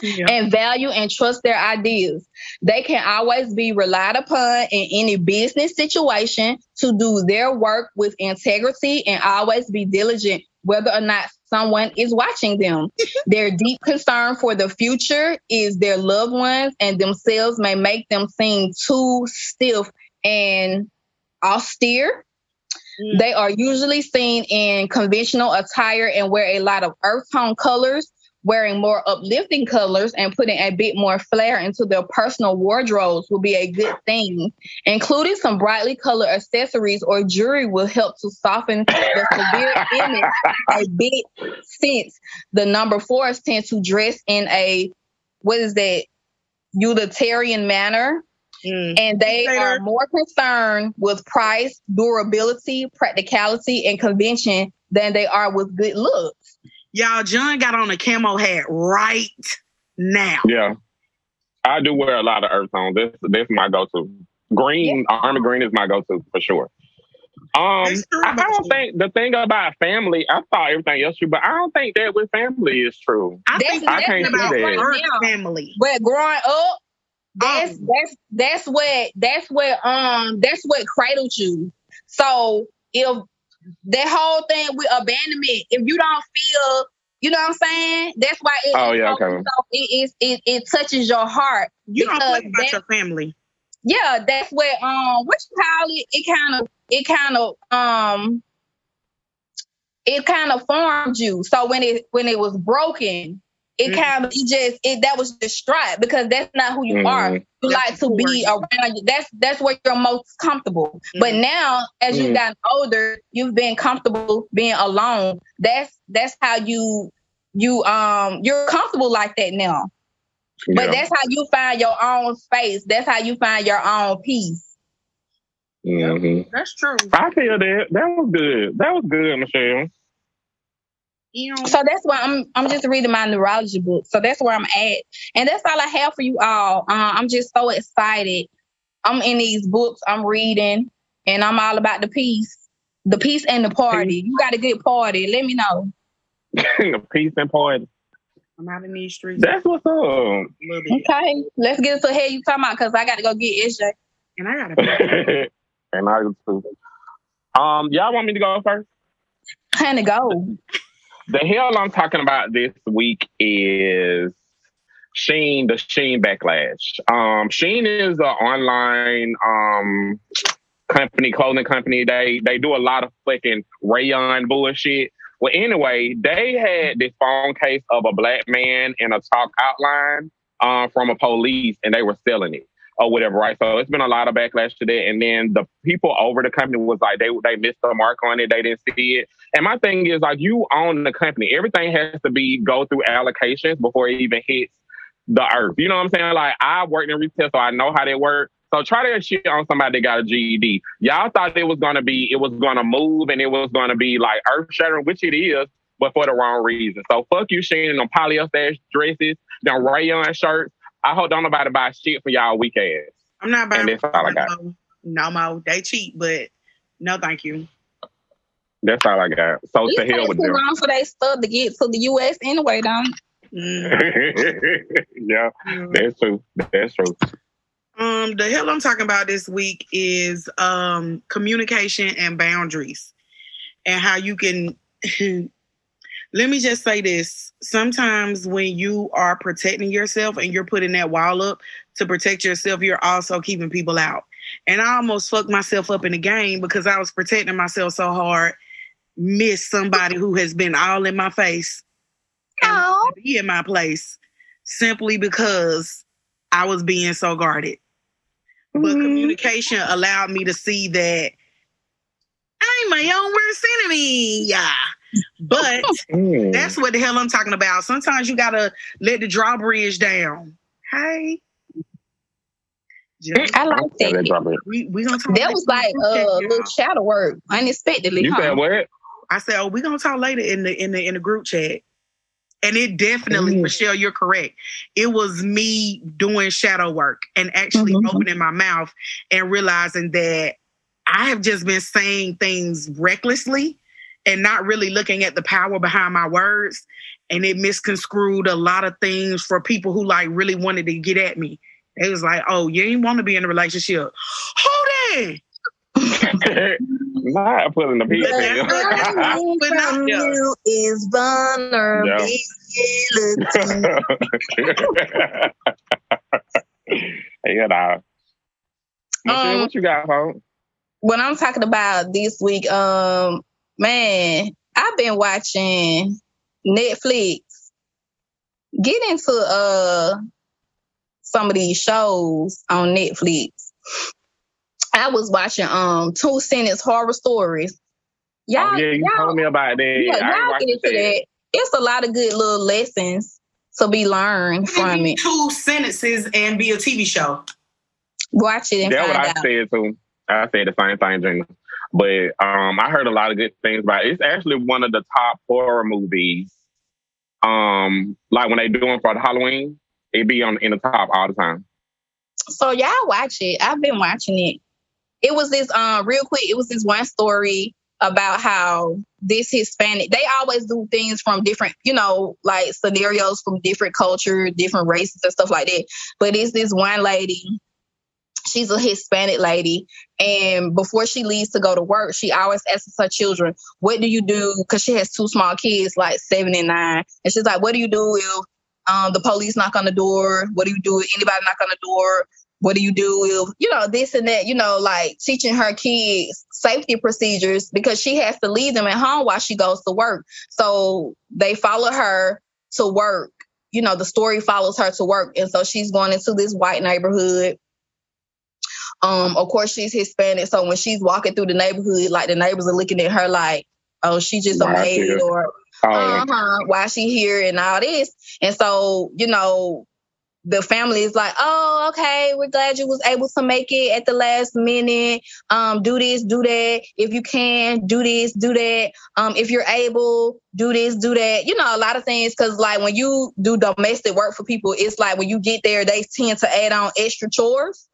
Yeah. And value and trust their ideas. They can always be relied upon in any business situation to do their work with integrity and always be diligent, whether or not someone is watching them. Their deep concern for the future is their loved ones and themselves may make them seem too stiff and austere. Mm. They are usually seen in conventional attire and wear a lot of earth tone colors, wearing more uplifting colors and putting a bit more flair into their personal wardrobes will be a good thing. Including some brightly colored accessories or jewelry will help to soften the severe image a bit, since the number fours tend to dress in a, what is that, utilitarian manner. Mm. And they are more concerned with price, durability, practicality, and convention than they are with good looks. Y'all, John got on a camo hat right now. Yeah. I do wear a lot of earth tones. This this is my go-to. Green, yeah. Army green is my go-to for sure. Um, I don't you. think the thing about family, I thought everything else true, but I don't think that with family is true. I that's, think that's I can't about see that. Earth family. But growing up, that's um, that's that's what that's what um that's what cradled you. So if that whole thing with abandonment, if you don't feel, you know what I'm saying? That's why it, oh, yeah, okay. so it, it, it, it touches your heart. You don't play about that, your family. Yeah, that's where, um, what you call it, it kind of, it kind of, um, it kind of formed you. So when it, when it was broken, it mm-hmm. kind of, it just, it, that was distraught because that's not who you mm-hmm. are. You that's like to important. be around you. That's, that's where you're most comfortable. Mm-hmm. But now, as mm-hmm. you've gotten older, you've been comfortable being alone. That's, that's how you, you, um, you're comfortable like that now. But yeah. That's how you find your own space. That's how you find your own peace. Mm-hmm. That's true. I feel that. That was good. That was good, Michelle. You know, so that's why I'm I'm just reading my neurology book. So that's where I'm at. And that's all I have for you all. Uh, I'm just so excited. I'm in these books. I'm reading. And I'm all about the peace. The peace and the party. You got a good party. Let me know. The peace and party. I'm out in these streets. That's what's up. Okay. Let's get to hell you talking about because I got to go get S J. And I got to And I too. Um, y'all want me to go first? Kind of go. The hell I'm talking about this week is Shein, the Shein backlash. Um, Shein is an online um company, clothing company. They they do a lot of fucking rayon bullshit. Well, anyway, they had this phone case of a black man in a talk outline um, from a police, and they were selling it or whatever, right? So it's been a lot of backlash to that. And then the people over the company was like, they they missed the mark on it. They didn't see it. And my thing is, like, you own the company. Everything has to be go through allocations before it even hits the earth. You know what I'm saying? Like, I worked in retail, so I know how they work. So try that shit on somebody that got a G E D. Y'all thought it was going to be, it was going to move and it was going to be like earth shattering, which it is, but for the wrong reason. So fuck you, Shein, them polyester dresses, them rayon shirts. I hope don't nobody buy shit for y'all weak ass. I'm not buying. And that's all I got. No more. They cheap, but no thank you. That's all I got. So to hell with them. Long for they stuff to get to the U S anyway, don't. Mm. Yeah, mm. That's true. That's true. Um, the hell I'm talking about this week is um, communication and boundaries and how you can, let me just say this. Sometimes when you are protecting yourself and you're putting that wall up to protect yourself, you're also keeping people out. And I almost fucked myself up in the game because I was protecting myself so hard, missed somebody who has been all in my face and be in my place simply because I was being so guarded. But communication allowed me to see that I'm my own worst enemy. Yeah. But mm. that's what the hell I'm talking about. Sometimes you gotta let the drawbridge down. Hey. I like that. We, we gonna talk that was like a uh, little shadow work unexpectedly. You huh? said what? I said, oh, we're gonna talk later in the in the in the group chat. And it definitely, mm-hmm. Michelle, you're correct. It was me doing shadow work and actually mm-hmm. opening my mouth and realizing that I have just been saying things recklessly and not really looking at the power behind my words. And it misconstrued a lot of things for people who like really wanted to get at me. It was like, oh, you ain't want to be in a relationship. Hold it. Not putting the people you is vulnerability. You know. Um, what you got, home? What I'm talking about this week, um, man, I've been watching Netflix. Get into uh some of these shows on Netflix. I was watching um Two Sentence Horror Stories. Y'all, oh, yeah, you y'all, told me about that. Yeah, I y'all get into that. that. It's a lot of good little lessons to be learned from it. Two sentences and be a T V show. Watch it and That's find out. That's what I said too. I said the same thing, Gina. But um, I heard a lot of good things about it. It's actually one of the top horror movies. Um, like when they do them for the Halloween, it be on in the top all the time. So y'all watch it. I've been watching it. It was this, um, real quick, it was this one story about how this Hispanic, they always do things from different, you know, like scenarios from different cultures, different races and stuff like that. But it's this one lady, she's a Hispanic lady. And before she leaves to go to work, she always asks her children, what do you do? Because she has two small kids, like seven and nine. And she's like, what do you do if um, the police knock on the door? What do you do if anybody knock on the door? What do you do if, you know, this and that, you know, like teaching her kids safety procedures because she has to leave them at home while she goes to work. So they follow her to work. You know, the story follows her to work. And so she's going into this white neighborhood. Um, of course, she's Hispanic. So when she's walking through the neighborhood, like the neighbors are looking at her like, oh, she just a maid or uh-huh, why she here and all this. And so, you know, the family is like, oh, okay, we're glad you was able to make it at the last minute. Um, do this, do that. If you can, do this, do that. Um, if you're able, do this, do that. You know, a lot of things, because like when you do domestic work for people, it's like when you get there, they tend to add on extra chores.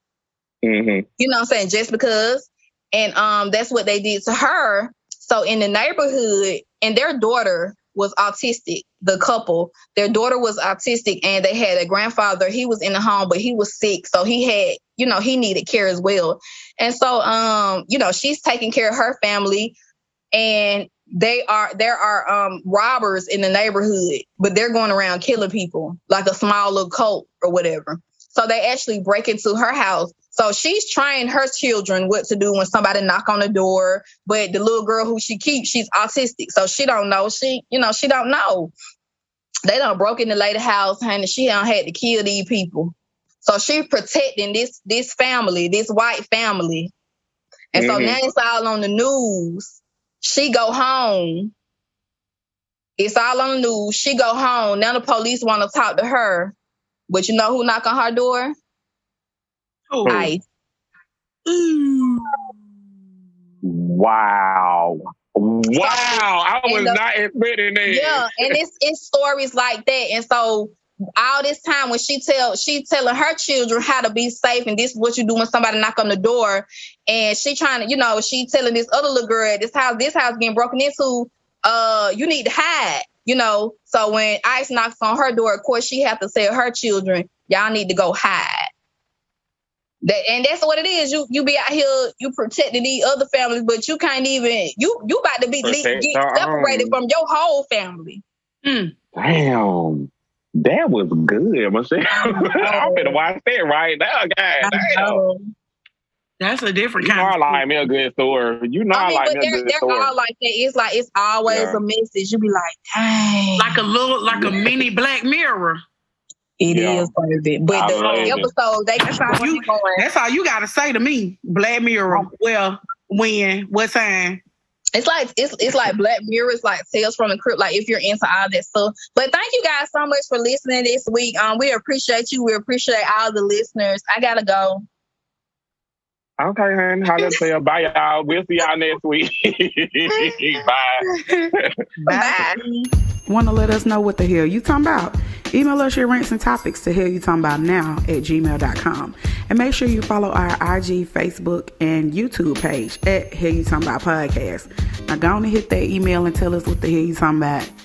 Mm-hmm. You know what I'm saying? Just because. And um, that's what they did to her. So in the neighborhood, and their daughter was autistic, the couple, their daughter was autistic, and they had a grandfather. He was in the home, but he was sick. So he had, you know, he needed care as well. And so, um, you know, she's taking care of her family, and they are, there are um, robbers in the neighborhood, but they're going around killing people like a small little cult or whatever. So they actually break into her house. So she's trying her children what to do when somebody knock on the door. But the little girl who she keeps, she's autistic. So she don't know. She, you know, she don't know. They done broke in the lady house, honey. She done had to kill these people. So she's protecting this, this family, this white family. And mm-hmm. so now it's all on the news. She go home. It's all on the news. She go home. Now the police want to talk to her. But you know who knocked on her door? Oh. Ice. Mm. Wow. Wow. I was the, not admitting that. Yeah, and it's it's stories like that. And so all this time when she tell she telling her children how to be safe, and this is what you do when somebody knock on the door, and she trying to, you know, she telling this other little girl, this house, this house getting broken into, uh, you need to hide. You know, so when Ice knocks on her door, of course, she have to tell her children, y'all need to go hide. That, and that's what it is. You you be out here, you protecting these other families, but you can't even, you you about to be le- get separated own. From your whole family. Mm. Damn. That was good, Michelle. I'm finna watch that right now, guys. Damn. That's a different kind. You know, I like me a good story. You know, I, mean, I like me a good story. They're all like that. It's like it's always yeah. a message. You be like, dang, like a little, like yeah. a mini Black Mirror. It yeah. is part of it, but the episode they can find you. That's all you gotta say to me, Black Mirror. Well, when, what time? It's like it's it's like Black Mirror is like Tales from the Crypt. Like if you're into all that stuff. But thank you guys so much for listening this week. Um, we appreciate you. We appreciate all the listeners. I gotta go. Okay, honey. Holla to y'all. Bye, y'all. We'll see y'all next week. Bye. Bye. Want to let us know what the hell you talking about? Email us your rants and topics to hell you talking about now at gmail dot com. And make sure you follow our I G, Facebook, and YouTube page at Hell You Talking About Podcast. Now go on and hit that email and tell us what the hell you talking about.